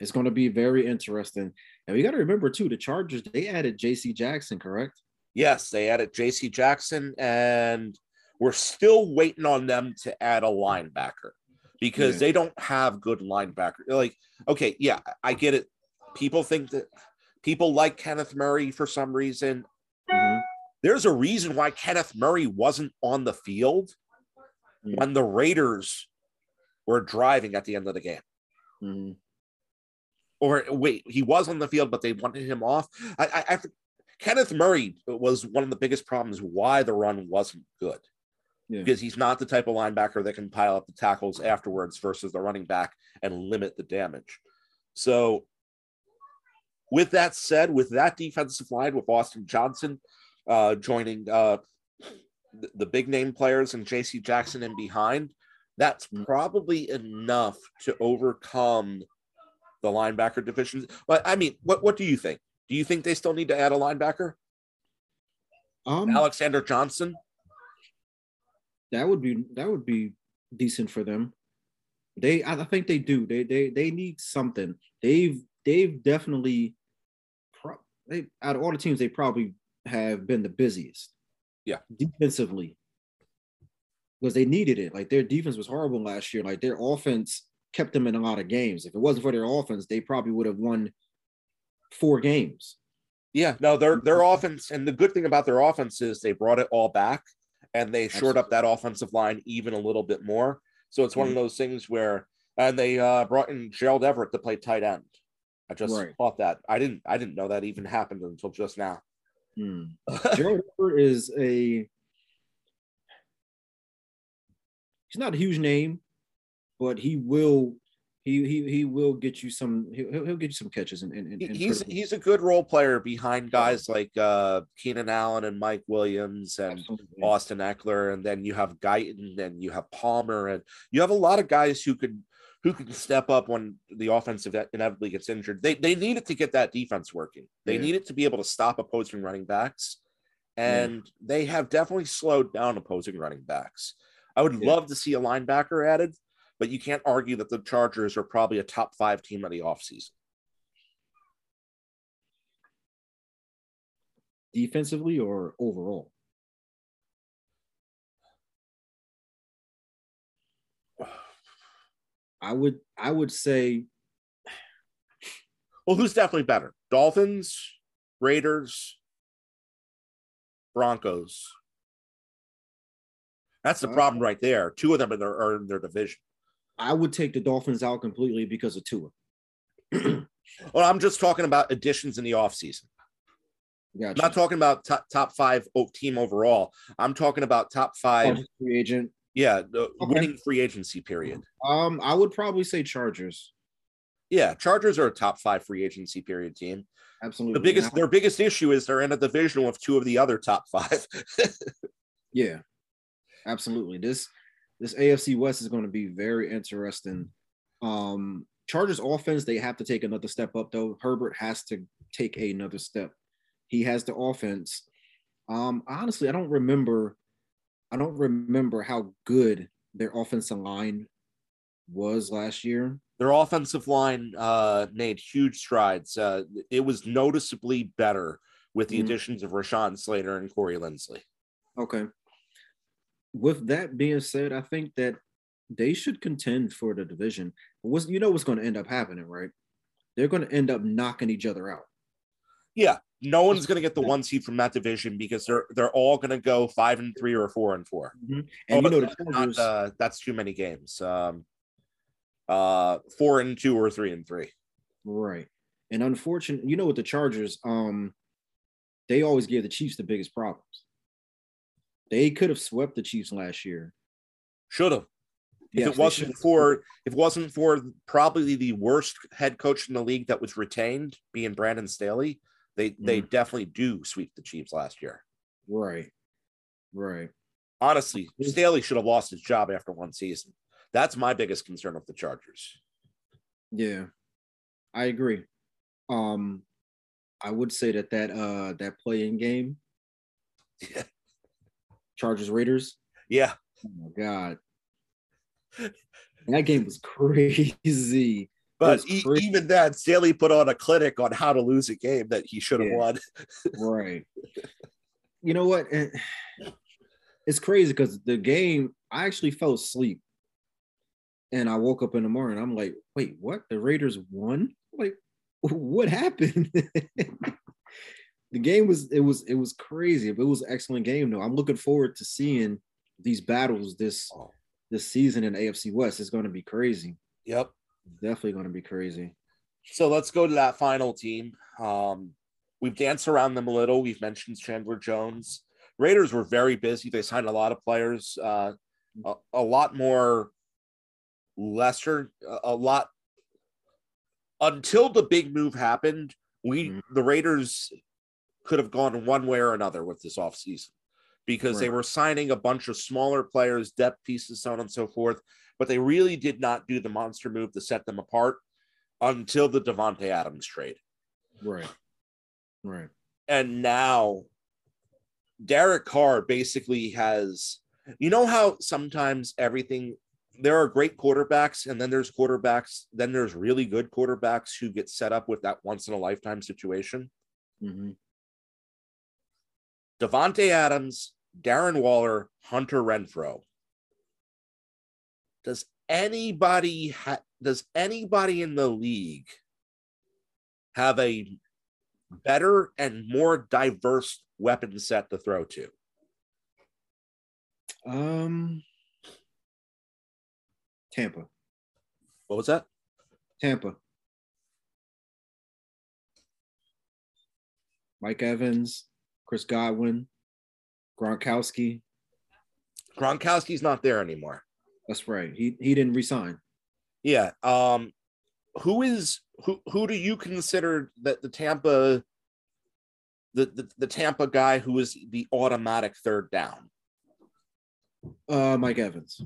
It's going to be very interesting. And we got to remember, too, the Chargers, they added J.C. Jackson, correct? Yes, they added J.C. Jackson, and we're still waiting on them to add a linebacker because they don't have good linebacker. Like, okay, yeah, I get it. People think that people like Kenneth Murray for some reason. Mm-hmm. There's a reason why Kenneth Murray wasn't on the field when the Raiders were driving at the end of the game. Mm-hmm. Or wait, he was on the field, but they wanted him off. I Kenneth Murray was one of the biggest problems why the run wasn't good, because he's not the type of linebacker that can pile up the tackles afterwards versus the running back and limit the damage. So with that said, with that defensive line, with Austin Johnson joining the big name players and J.C. Jackson in behind, that's probably enough to overcome the linebacker divisions. But I mean, what do you think? Do you think they still need to add a linebacker? Alexander Johnson? That would be decent for them. I think they do. They need something. They've definitely out of all the teams, they probably have been the busiest. Yeah. Defensively. Because they needed it. Like, their defense was horrible last year. Like, their offense kept them in a lot of games. If it wasn't for their offense, they probably would have won 4 games. Yeah, no, their offense, and the good thing about their offense is they brought it all back and they shored up that offensive line even a little bit more. So it's one of those things where, and they brought in Gerald Everett to play tight end. I just thought that. I didn't know that even happened until just now. Gerald Everett is he's not a huge name, but he will get you some. He'll get you some catches. And he's a good role player behind guys like Keenan Allen and Mike Williams and Austin Eckler, and then you have Guyton and you have Palmer, and you have a lot of guys who could who can step up when the offensive that inevitably gets injured. They needed to get that defense working. They needed to be able to stop opposing running backs, and they have definitely slowed down opposing running backs. I would love to see a linebacker added, but you can't argue that the Chargers are probably a top five team of the offseason. Defensively or overall? I would say, well, who's definitely better? Dolphins, Raiders, Broncos. That's the problem right there. Two of them are in their division. I would take the Dolphins out completely because of Tua. Well, I'm just talking about additions in the offseason. Gotcha. I'm not talking about top five team overall. I'm talking about top five free agent. Yeah, winning free agency period. I would probably say Chargers. Yeah, Chargers are a top five free agency period team. Absolutely. Their biggest issue is they're in a division with two of the other top five. Yeah, absolutely. This AFC West is going to be very interesting. Chargers offense, they have to take another step up, though. Herbert has to take another step. He has the offense. Honestly, I don't remember how good their offensive line was last year. Their offensive line made huge strides. It was noticeably better with the additions of Rashawn Slater and Corey Linsley. Okay. With that being said, I think that they should contend for the division. You know what's going to end up happening, right? They're going to end up knocking each other out. Yeah. No one's going to get the one seed from that division because they're all going to go 5-3 or 4-4. Mm-hmm. And the Chargers, that's too many games. 4-2 or 3-3. Right. And unfortunately, you know what, the Chargers, they always give the Chiefs the biggest problems. They could have swept the Chiefs last year. Should have. If it wasn't for probably the worst head coach in the league that was retained, being Brandon Staley. They definitely do sweep the Chiefs last year. Right. Honestly, Staley should have lost his job after one season. That's my biggest concern with the Chargers. Yeah, I agree. I would say that play-in game, Chargers Raiders. Yeah. Oh my God, that game was crazy. But even then, Staley put on a clinic on how to lose a game that he should have won. Right. You know what? It's crazy because the game, I actually fell asleep. And I woke up in the morning. I'm like, wait, what? The Raiders won? Like, what happened? The game was crazy. It was an excellent game, though. I'm looking forward to seeing these battles this season in AFC West. It's going to be crazy. Yep. Definitely going to be crazy. So let's go to that final team. We've danced around them a little. We've mentioned Chandler Jones. Raiders were very busy. They signed a lot of players, a lot more lesser, a lot. Until the big move happened, the Raiders could have gone one way or another with this offseason because they were signing a bunch of smaller players, depth pieces, so on and so forth. But they really did not do the monster move to set them apart until the Devontae Adams trade. Right. And now Derek Carr basically has, you know how sometimes there are great quarterbacks and then there's quarterbacks, then there's really good quarterbacks who get set up with that once in a lifetime situation. Mm-hmm. Devontae Adams, Darren Waller, Hunter Renfrow. Does anybody in the league have a better and more diverse weapon set to throw to? Tampa. What was that? Tampa. Mike Evans, Chris Godwin, Gronkowski. Gronkowski's not there anymore. That's right. He didn't resign. Yeah. Who do you consider that the Tampa guy who is the automatic third down? Mike Evans.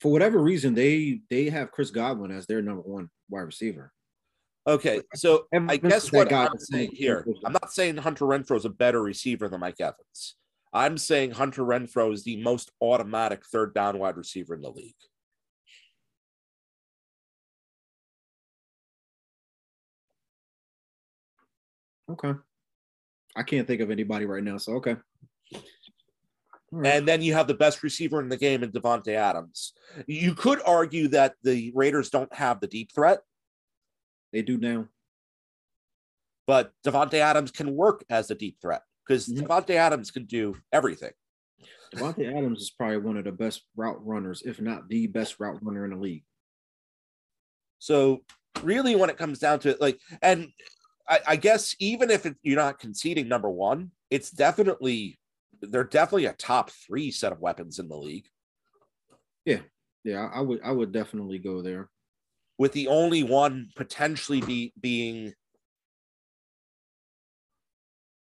for whatever reason, they have Chris Godwin as their number one wide receiver. Okay, so I guess what I'm saying here, I'm not saying Hunter Renfrow is a better receiver than Mike Evans. I'm saying Hunter Renfrow is the most automatic third down wide receiver in the league. Okay. I can't think of anybody right now, so okay. Right. And then you have the best receiver in the game in Devontae Adams. You could argue that the Raiders don't have the deep threat. They do now. But Devontae Adams can work as a deep threat because Devontae Adams can do everything. Devontae Adams is probably one of the best route runners, if not the best route runner in the league. So really when it comes down to it, like, and I guess even if you're not conceding number one, it's definitely, they're definitely a top three set of weapons in the league. Yeah. Yeah. I would definitely go there. With the only one potentially being,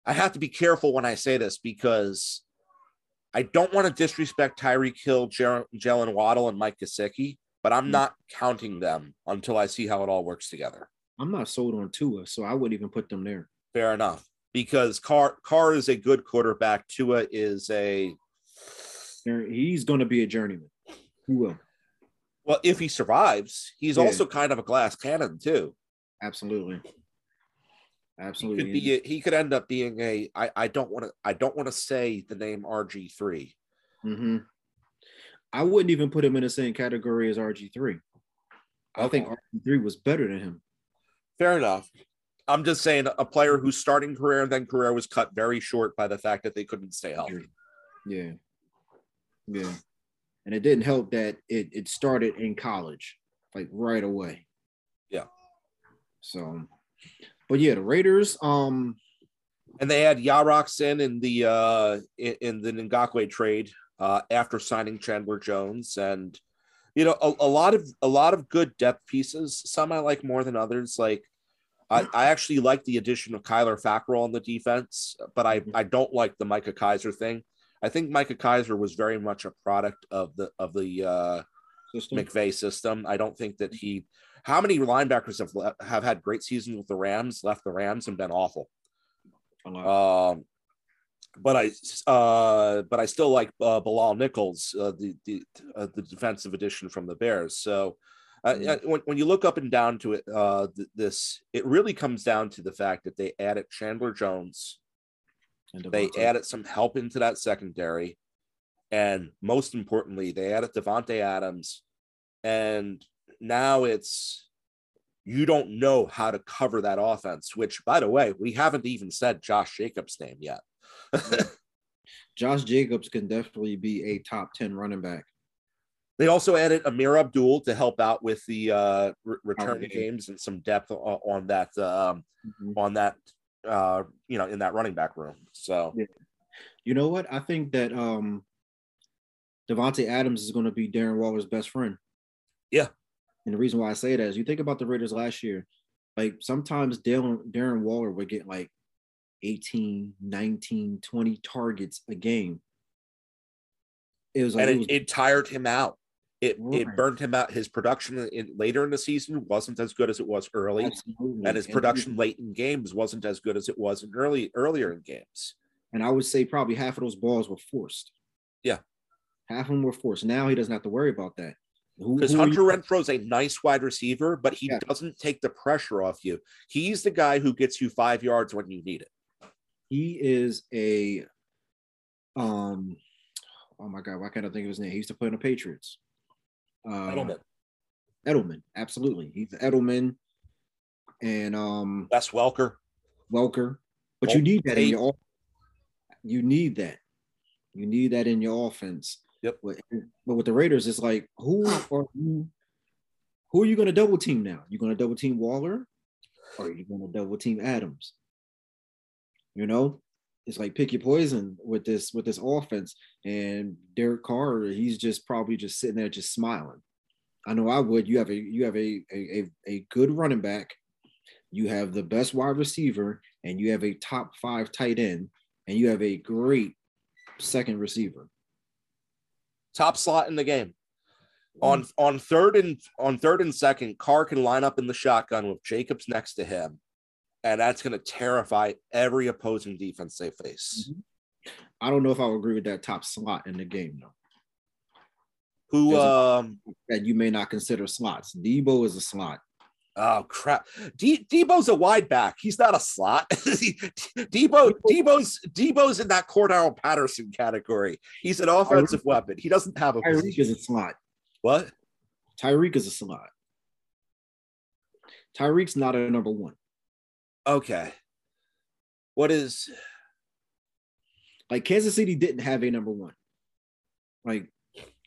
I have to be careful when I say this because I don't want to disrespect Tyreek Hill, Jalen Waddle, and Mike Gesicki, but I'm not counting them until I see how it all works together. I'm not sold on Tua, so I wouldn't even put them there. Fair enough, because Carr is a good quarterback. Tua is he's going to be a journeyman. He will. Well, if he survives, he's also kind of a glass cannon too. Absolutely, absolutely. He could end up being a. I don't want to say the name RG3. Mm-hmm. I wouldn't even put him in the same category as RG3. Okay. I think RG3 was better than him. Fair enough. I'm just saying a player whose starting career and then career was cut very short by the fact that they couldn't stay healthy. Yeah, yeah. And it didn't help that it started in college, like right away. Yeah. So, but yeah, the Raiders. And they had Yarroxson in the Ngakoue trade after signing Chandler Jones, and you know a lot of good depth pieces. Some I like more than others. Like I actually like the addition of Kyler Fackrell on the defense, but I don't like the Micah Kiser thing. I think Micah Kiser was very much a product of the McVay system. I don't think that he. How many linebackers have had great seasons with the Rams, left the Rams, and been awful? But I still like Bilal Nichols, the defensive addition from the Bears. So when you look up and down to it, it really comes down to the fact that they added Chandler Jones. They added some help into that secondary. And most importantly, they added Devontae Adams. And now you don't know how to cover that offense, which, by the way, we haven't even said Josh Jacobs' name yet. Josh Jacobs can definitely be a top 10 running back. They also added Amir Abdul to help out with the return games and some depth on that, in that running back room. So, you know what? I think that Devontae Adams is going to be Darren Waller's best friend. Yeah. And the reason why I say that is you think about the Raiders last year, like sometimes Darren Waller would get like 18, 19, 20 targets a game. It was like, it tired him out. It burned him out. His production later in the season wasn't as good as it was early. Absolutely. And his production late in games wasn't as good as it was in earlier in games. And I would say probably half of those balls were forced. Yeah. Half of them were forced. Now he doesn't have to worry about that. Because Hunter Renfrow is a nice wide receiver, but he doesn't take the pressure off you. He's the guy who gets you 5 yards when you need it. He is a oh, my God, why can't I think of his name? He used to play in the Patriots. Edelman, absolutely. He's Edelman and that's Welker. But you need that in your in your offense. Yep. But with the Raiders, it's like who are you going to double team now? You're going to double team Waller, or are you going to double team Adams? You know, it's like pick your poison with this offense. And Derek Carr, he's just probably just sitting there just smiling. I know I would. You have a good running back, you have the best wide receiver, and you have a top 5 tight end, and you have a great second receiver. Top slot in the game. On third and second, Carr can line up in the shotgun with Jacobs next to him, and that's going to terrify every opposing defense they face. I don't know if I would agree with that top slot in the game, though. Who that you may not consider slots. Deebo is a slot. Oh crap! Deebo's a wide back. He's not a slot. Deebo's in that Cordell Patterson category. He's an offensive weapon. He doesn't have a position. Tyreek is a slot. What? Tyreek is a slot. Tyreek's not a number one. Okay. What is? Like, Kansas City didn't have a number one. Like,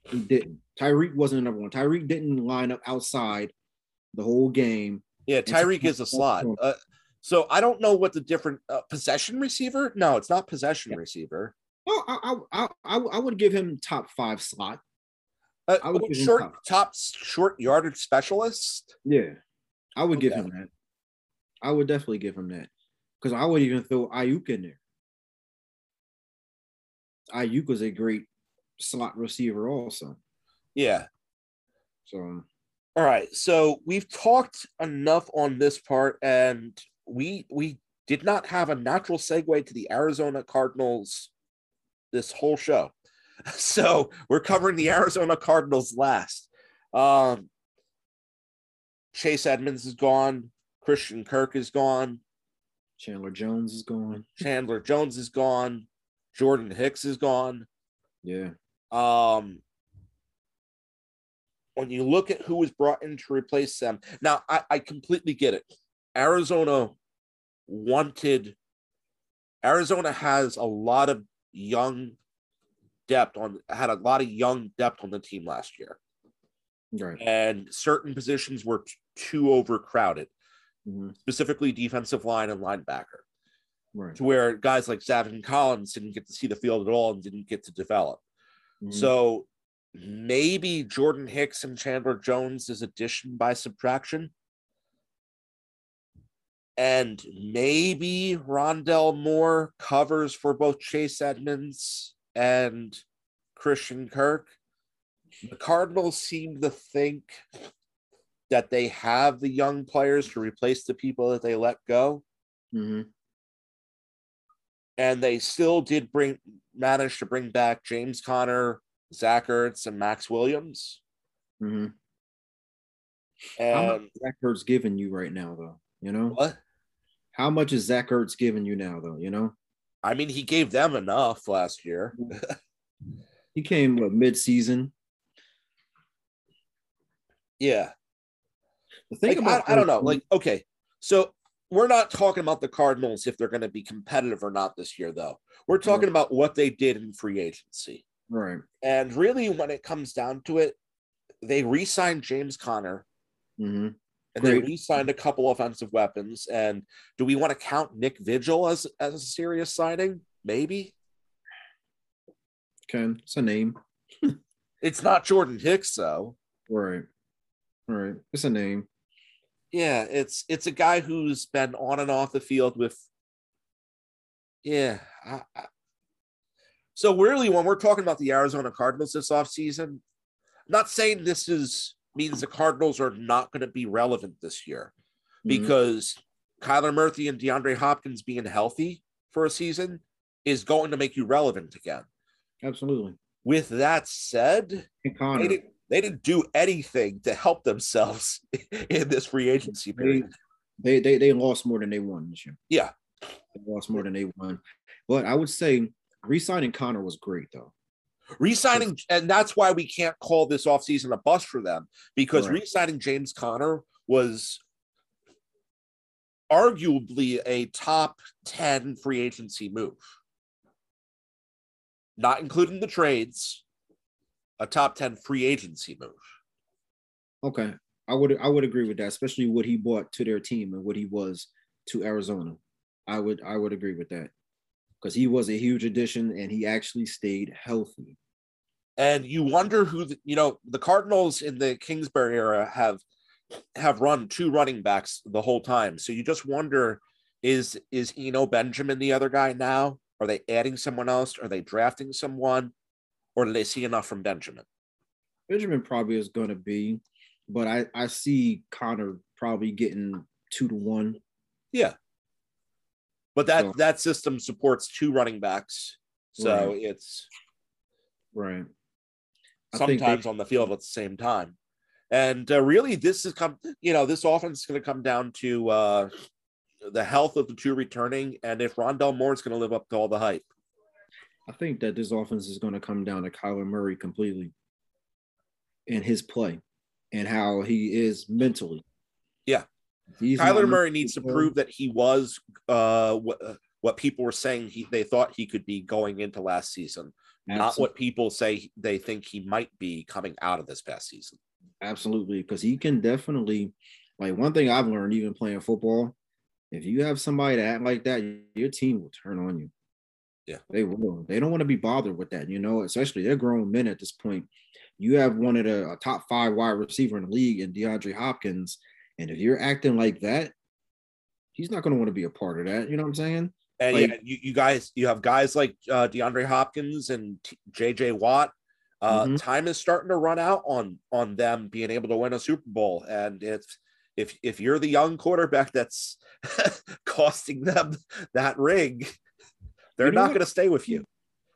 he didn't. Tyreek wasn't a number one. Tyreek didn't line up outside the whole game. Yeah, Tyreek is a slot. So I don't know what the different possession receiver. No, it's not possession receiver. Well, I would give him top five slot. I would give short him top short yardage specialist. Yeah, I would give him that. I would definitely give him that, because I would even throw Ayuk in there. Ayuk was a great slot receiver also. Yeah. So. All right. So we've talked enough on this part, and we did not have a natural segue to the Arizona Cardinals this whole show. So we're covering the Arizona Cardinals last. Chase Edmonds is gone. Christian Kirk is gone. Chandler Jones is gone. Jordan Hicks is gone. Yeah. When you look at who was brought in to replace them, now I completely get it. Arizona has a lot of young depth on the team last year, right? And certain positions were too overcrowded, specifically defensive line and linebacker, right? To where guys like Zaven Collins didn't get to see the field at all and didn't get to develop. So maybe Jordan Hicks and Chandler Jones is addition by subtraction, and maybe Rondell Moore covers for both Chase Edmonds and Christian Kirk. The Cardinals seem to think that they have the young players to replace the people that they let go. And they still did manage to bring back James Conner, Zach Ertz, and Max Williams. And how much is Zach Ertz giving you right now, though? You know? What? How much is Zach Ertz giving you now, though? You know? I mean, he gave them enough last year. He came mid-season. Yeah. I don't know. Okay, so we're not talking about the Cardinals if they're going to be competitive or not this year, though. We're talking about what they did in free agency. Right. And really, when it comes down to it, they re-signed James Conner. And they re-signed a couple offensive weapons. And do we want to count Nick Vigil as a serious signing? Maybe. Okay, it's a name. It's not Jordan Hicks, though. Right. It's a name. Yeah, it's a guy who's been on and off the field with. Yeah. So really, when we're talking about the Arizona Cardinals this offseason, I'm not saying this means the Cardinals are not going to be relevant this year, because Kyler Murphy and DeAndre Hopkins being healthy for a season is going to make you relevant again. Absolutely. With that said, they didn't do anything to help themselves in this free agency period. They lost more than they won this year. Yeah. They lost more than they won. But I would say re-signing Conner was great, though. Resigning, and that's why we can't call this offseason a bust for them, because re-signing James Conner was arguably a top 10 free agency move, not including the trades, a top 10 free agency move. Okay, I would agree with that, especially what he brought to their team and what he was to Arizona. I would agree with that, because he was a huge addition and he actually stayed healthy. And you wonder who, the Cardinals in the Kingsbury era have run two running backs the whole time. So you just wonder, is Eno Benjamin the other guy now? Are they adding someone else? Are they drafting someone? Or do they see enough from Benjamin? Benjamin probably is going to be, but I see Connor probably getting 2 to 1. Yeah. But that system supports two running backs. So right. It's right. Sometimes on the field at the same time. And really, this offense is going to come down to the health of the two returning, and if Rondale Moore is going to live up to all the hype. I think that this offense is going to come down to Kyler Murray completely and his play and how he is mentally. Yeah. Kyler Murray needs to prove that he was what people were saying they thought he could be going into last season, not what people say they think he might be coming out of this past season. Absolutely, because he can definitely – like, one thing I've learned even playing football, if you have somebody to act like that, your team will turn on you. Yeah. They will. They don't want to be bothered with that, especially they're grown men at this point. You have one of the top 5 wide receiver in the league and DeAndre Hopkins, and if you're acting like that, he's not going to want to be a part of that. You know what I'm saying? And like, yeah, you have guys like DeAndre Hopkins and JJ Watt. Mm-hmm. Time is starting to run out on them being able to win a Super Bowl. And if you're the young quarterback that's costing them that ring, they're not going to stay with you.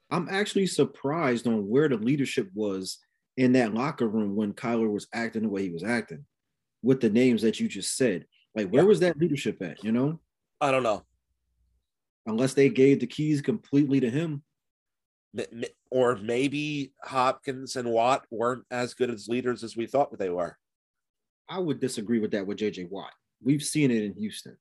I'm actually surprised on where the leadership was in that locker room when Kyler was acting the way he was acting with the names that you just said. Like, where was that leadership at, I don't know. Unless they gave the keys completely to him. Or maybe Hopkins and Watt weren't as good as leaders as we thought they were. I would disagree with that with J.J. Watt. We've seen it in Houston.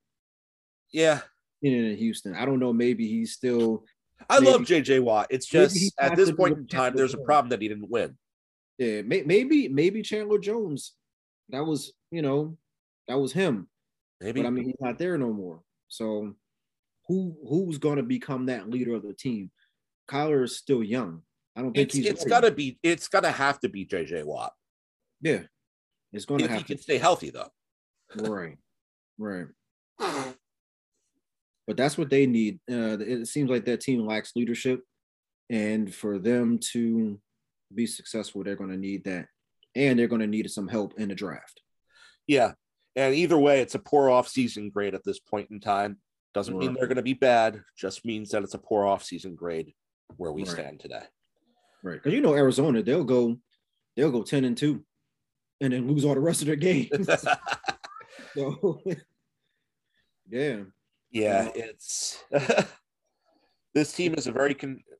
Yeah. I don't know. Maybe he's still. I love J.J. Watt. It's just at this point in time, there's a problem that he didn't win. Yeah, maybe Chandler Jones. That was, that was him. Maybe. But, he's not there no more. So who's going to become that leader of the team? Kyler is still young. I don't think it's gotta have to be JJ Watt. Yeah. It's gonna have to. He can stay healthy though. Right. But that's what they need. It seems like that team lacks leadership. And for them to be successful, they're gonna need that. And they're gonna need some help in the draft. Yeah. And either way, it's a poor offseason grade at this point in time. Doesn't mean they're gonna be bad, just means that it's a poor offseason grade where we stand today. Right. Because Arizona, they'll go 10-2 and then lose all the rest of their games. So yeah. Yeah, it's this team is a very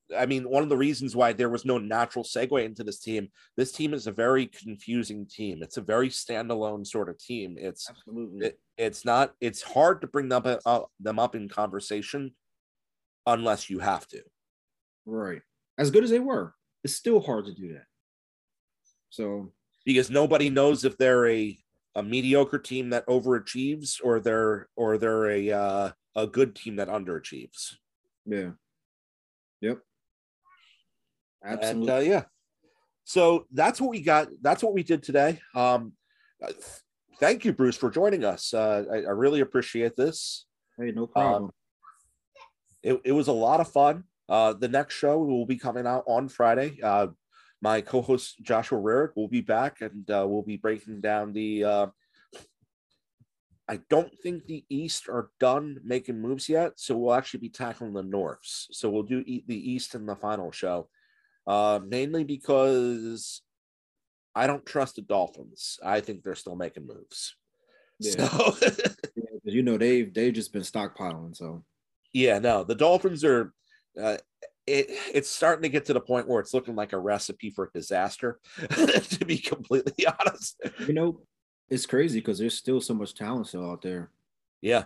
one of the reasons why there was no natural segue into this team. This team is a very confusing team. It's a very standalone sort of team. It's absolutely it's hard to bring them up in conversation unless you have to. Right. As good as they were, it's still hard to do that. So because nobody knows if they're a mediocre team that overachieves or they're a good team that underachieves. Yeah. Yep. Absolutely. And, yeah. So that's what we got. That's what we did today. Thank you, Bruce, for joining us. I really appreciate this. Hey, no problem. It was a lot of fun. The next show will be coming out on Friday. My co-host Joshua Rarick will be back, and we'll be breaking down the I don't think the East are done making moves yet, so we'll actually be tackling the Norths. So we'll do the East in the final show, mainly because I don't trust the Dolphins. I think they're still making moves. Yeah. So, they've just been stockpiling. So yeah, no, the Dolphins are. It's starting to get to the point where it's looking like a recipe for disaster. To be completely honest, It's crazy because there's still so much talent still out there. Yeah.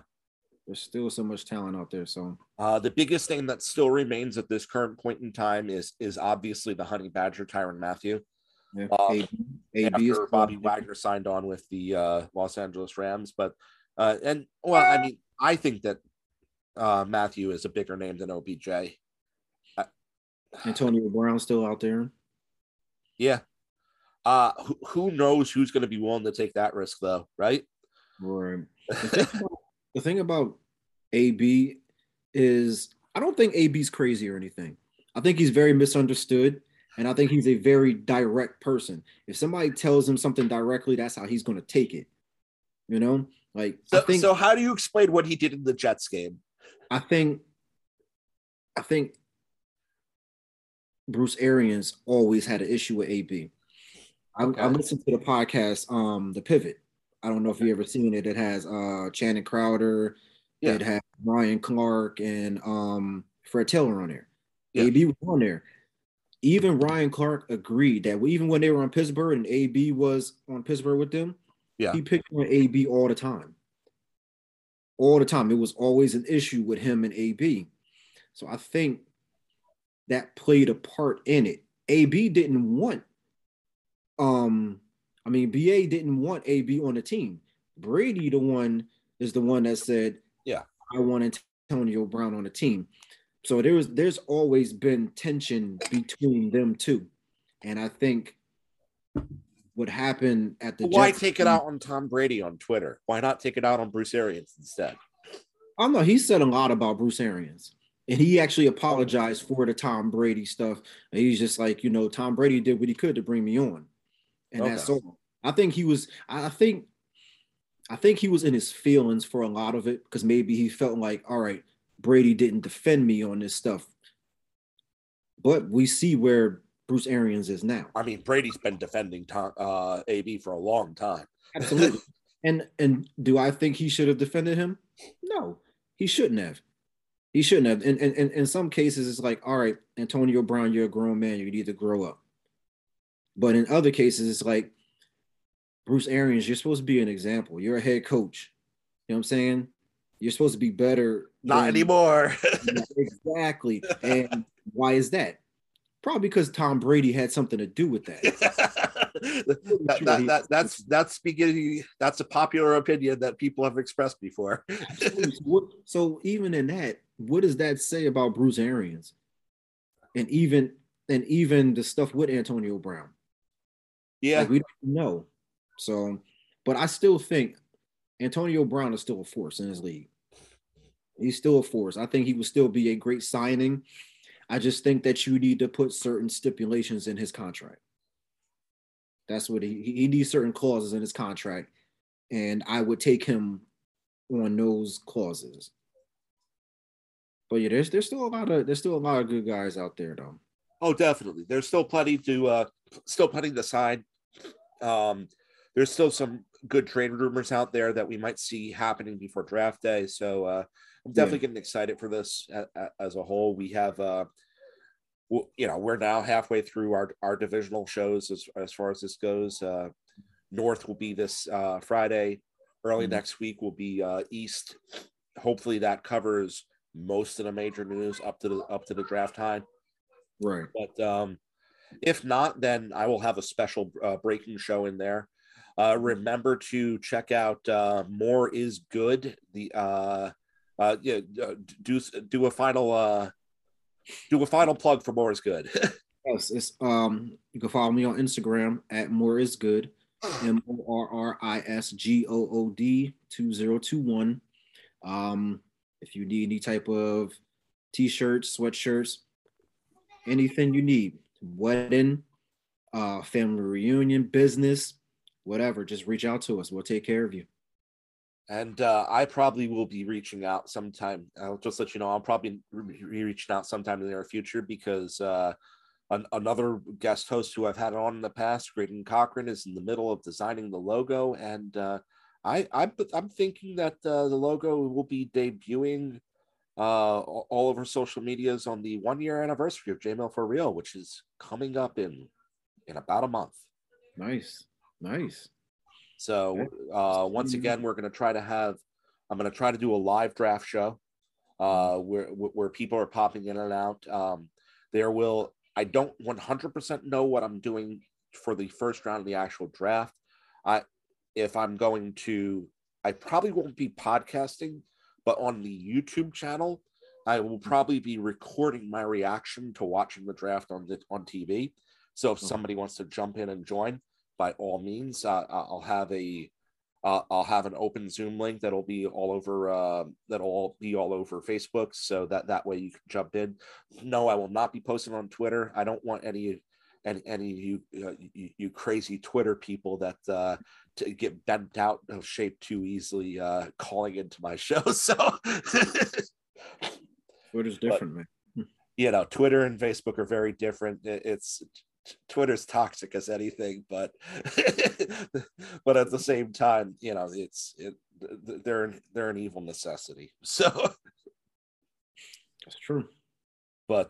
There's still so much talent out there. So the biggest thing that still remains at this current point in time is obviously the Honey Badger, Tyrann Mathieu. Yeah. After Bobby Wagner signed on with the Los Angeles Rams. But, I think that Mathieu is a bigger name than OBJ. Antonio Brown's still out there. Yeah. Who knows who's going to be willing to take that risk, though, right? Right. The thing about AB is I don't think AB's crazy or anything. I think he's very misunderstood, And I think he's a very direct person. If somebody tells him something directly, that's how he's going to take it. You know, like, so, so how do you explain what he did in the Jets game? I think Bruce Arians always had an issue with AB. I listened to the podcast, The Pivot. I don't know if you ever seen it. It has Shannon Crowder. Yeah. It had Ryan Clark and Fred Taylor on there. Yeah. AB was on there. Even Ryan Clark agreed that even when they were on Pittsburgh and AB was on Pittsburgh with them, yeah, he picked on AB all the time. All the time. It was always an issue with him and AB. So I think that played a part in it. AB didn't want BA didn't want AB on the team. Brady is the one that said, yeah, I want Antonio Brown on the team. So there's always been tension between them two. And I think what happened at the Jets take it out on Tom Brady on Twitter? Why not take it out on Bruce Arians instead? I don't know. He said a lot about Bruce Arians. And he actually apologized for the Tom Brady stuff. And he's just like, you know, Tom Brady did what he could to bring me on. And that's all. I think he was in his feelings for a lot of it, because maybe he felt like, all right, Brady didn't defend me on this stuff. But we see where Bruce Arians is now. I mean, Brady's been defending AB for a long time. Absolutely. And do I think he should have defended him? No, he shouldn't have. He shouldn't have. And in some cases, it's like, all right, Antonio Brown, you're a grown man. You need to grow up. But in other cases, it's like, Bruce Arians, you're supposed to be an example. You're a head coach. You know what I'm saying? You're supposed to be better. Not anymore. Exactly. And why is that? Probably because Tom Brady had something to do with that. That's a popular opinion that people have expressed before. So even in that, what does that say about Bruce Arians? And even the stuff with Antonio Brown. Yeah. Like, we don't know. So, but I still think Antonio Brown is still a force in his league. He's still a force. I think he would still be a great signing. I just think that you need to put certain stipulations in his contract. That's what he needs, certain clauses in his contract. And I would take him on those clauses. But yeah, there's still a lot of good guys out there though. Oh, definitely. There's still plenty to sign. There's still some good trade rumors out there that we might see happening before draft day. So I'm definitely getting excited for this as a whole. We have, we're now halfway through our divisional shows as far as this goes. North will be this Friday. Early next week will be East. Hopefully that covers most of the major news up to the draft time. Right. But if not, then I will have a special breaking show in there. Remember to check out More Is Good. Do a final plug for More Is Good. Yes, it's you can follow me on Instagram at More Is Good, MORRISGOOD 2021. If you need any type of t-shirts, sweatshirts, anything you need, wedding, family reunion, business, whatever, just reach out to us. We'll take care of you. And I probably will be reaching out sometime. I'll just let you know, I'll probably be reaching out sometime in the near future, because another guest host who I've had on in the past, Graydon Cochran, is in the middle of designing the logo. And I'm thinking that the logo will be debuting all over social medias on the 1-year anniversary of JML For Real, which is coming up in about a month. Nice. So once again, I'm going to try to do a live draft show where people are popping in and out. I don't 100% know what I'm doing for the first round of the actual draft. I probably won't be podcasting, but on the YouTube channel, I will probably be recording my reaction to watching the draft on TV. So if somebody wants to jump in and join, by all means, I'll have an open Zoom link that'll be all over Facebook, so that way you can jump in. No, I will not be posting on Twitter. I don't want any and you crazy Twitter people that to get bent out of shape too easily calling into my show. So Twitter's different, but, man. You know, Twitter and Facebook are very different. It's Twitter's toxic as anything, but but at the same time, you know, they're an evil necessity. So that's true. But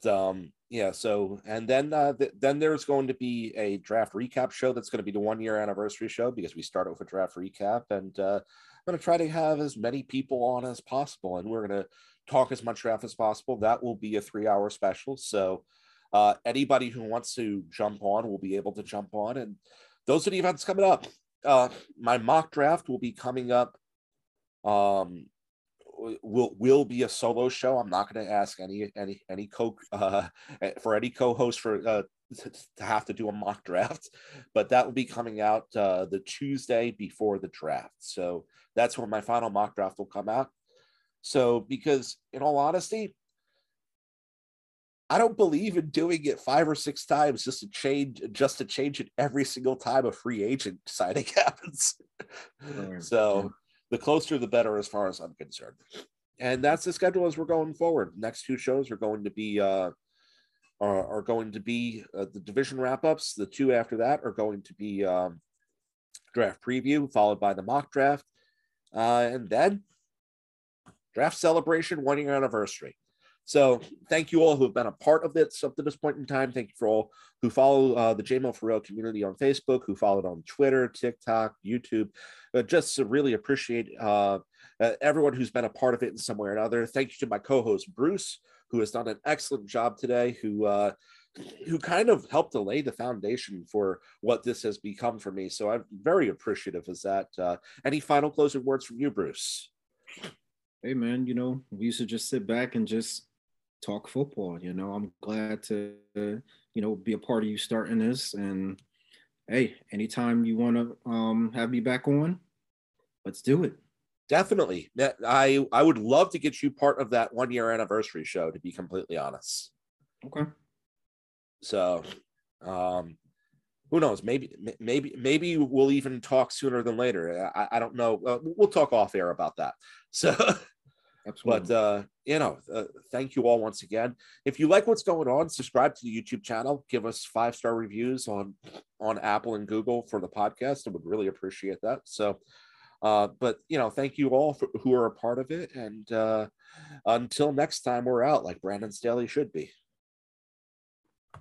yeah, so and then there's going to be a draft recap show. That's going to be the 1 year anniversary show because we start off with draft recap, and I'm going to try to have as many people on as possible, and we're going to talk as much draft as possible. That will be a 3 hour special. So anybody who wants to jump on will be able to jump on. And those are the events coming up. My mock draft will be coming up. Will be a solo show. I'm not going to ask any for any co-host for to have to do a mock draft, but that will be coming out the Tuesday before the draft. So that's when my final mock draft will come out. So because in all honesty, I don't believe in doing it 5 or 6 times just to change it every single time a free agent signing happens. So the closer, the better, as far as I'm concerned. And that's the schedule as we're going forward. Next 2 shows are going to be the division wrap-ups. The 2 after that are going to be draft preview, followed by the mock draft. And then draft celebration, 1 year anniversary. So thank you all who have been a part of this up to this point in time. Thank you for all who follow the JML for Real community on Facebook, who followed on Twitter, TikTok, YouTube. Just to really appreciate everyone who's been a part of it in some way or another. Thank you to my co-host, Bruce, who has done an excellent job today, who kind of helped to lay the foundation for what this has become for me. So I'm very appreciative of that. Any final closing words from you, Bruce? Hey, man, you know, we should just sit back and just talk football. You know, I'm glad to be a part of you starting this, and hey, anytime you want to have me back on, let's do it. Definitely. I would love to get you part of that 1 year anniversary show, to be completely honest. Okay. So who knows, maybe we'll even talk sooner than later. I don't know. We'll talk off air about that. So absolutely. But, thank you all once again. If you like what's going on, subscribe to the YouTube channel, give us 5-star reviews on Apple and Google for the podcast. I would really appreciate that. So, thank you all who are a part of it. And until next time, we're out, like Brandon's Daily should be.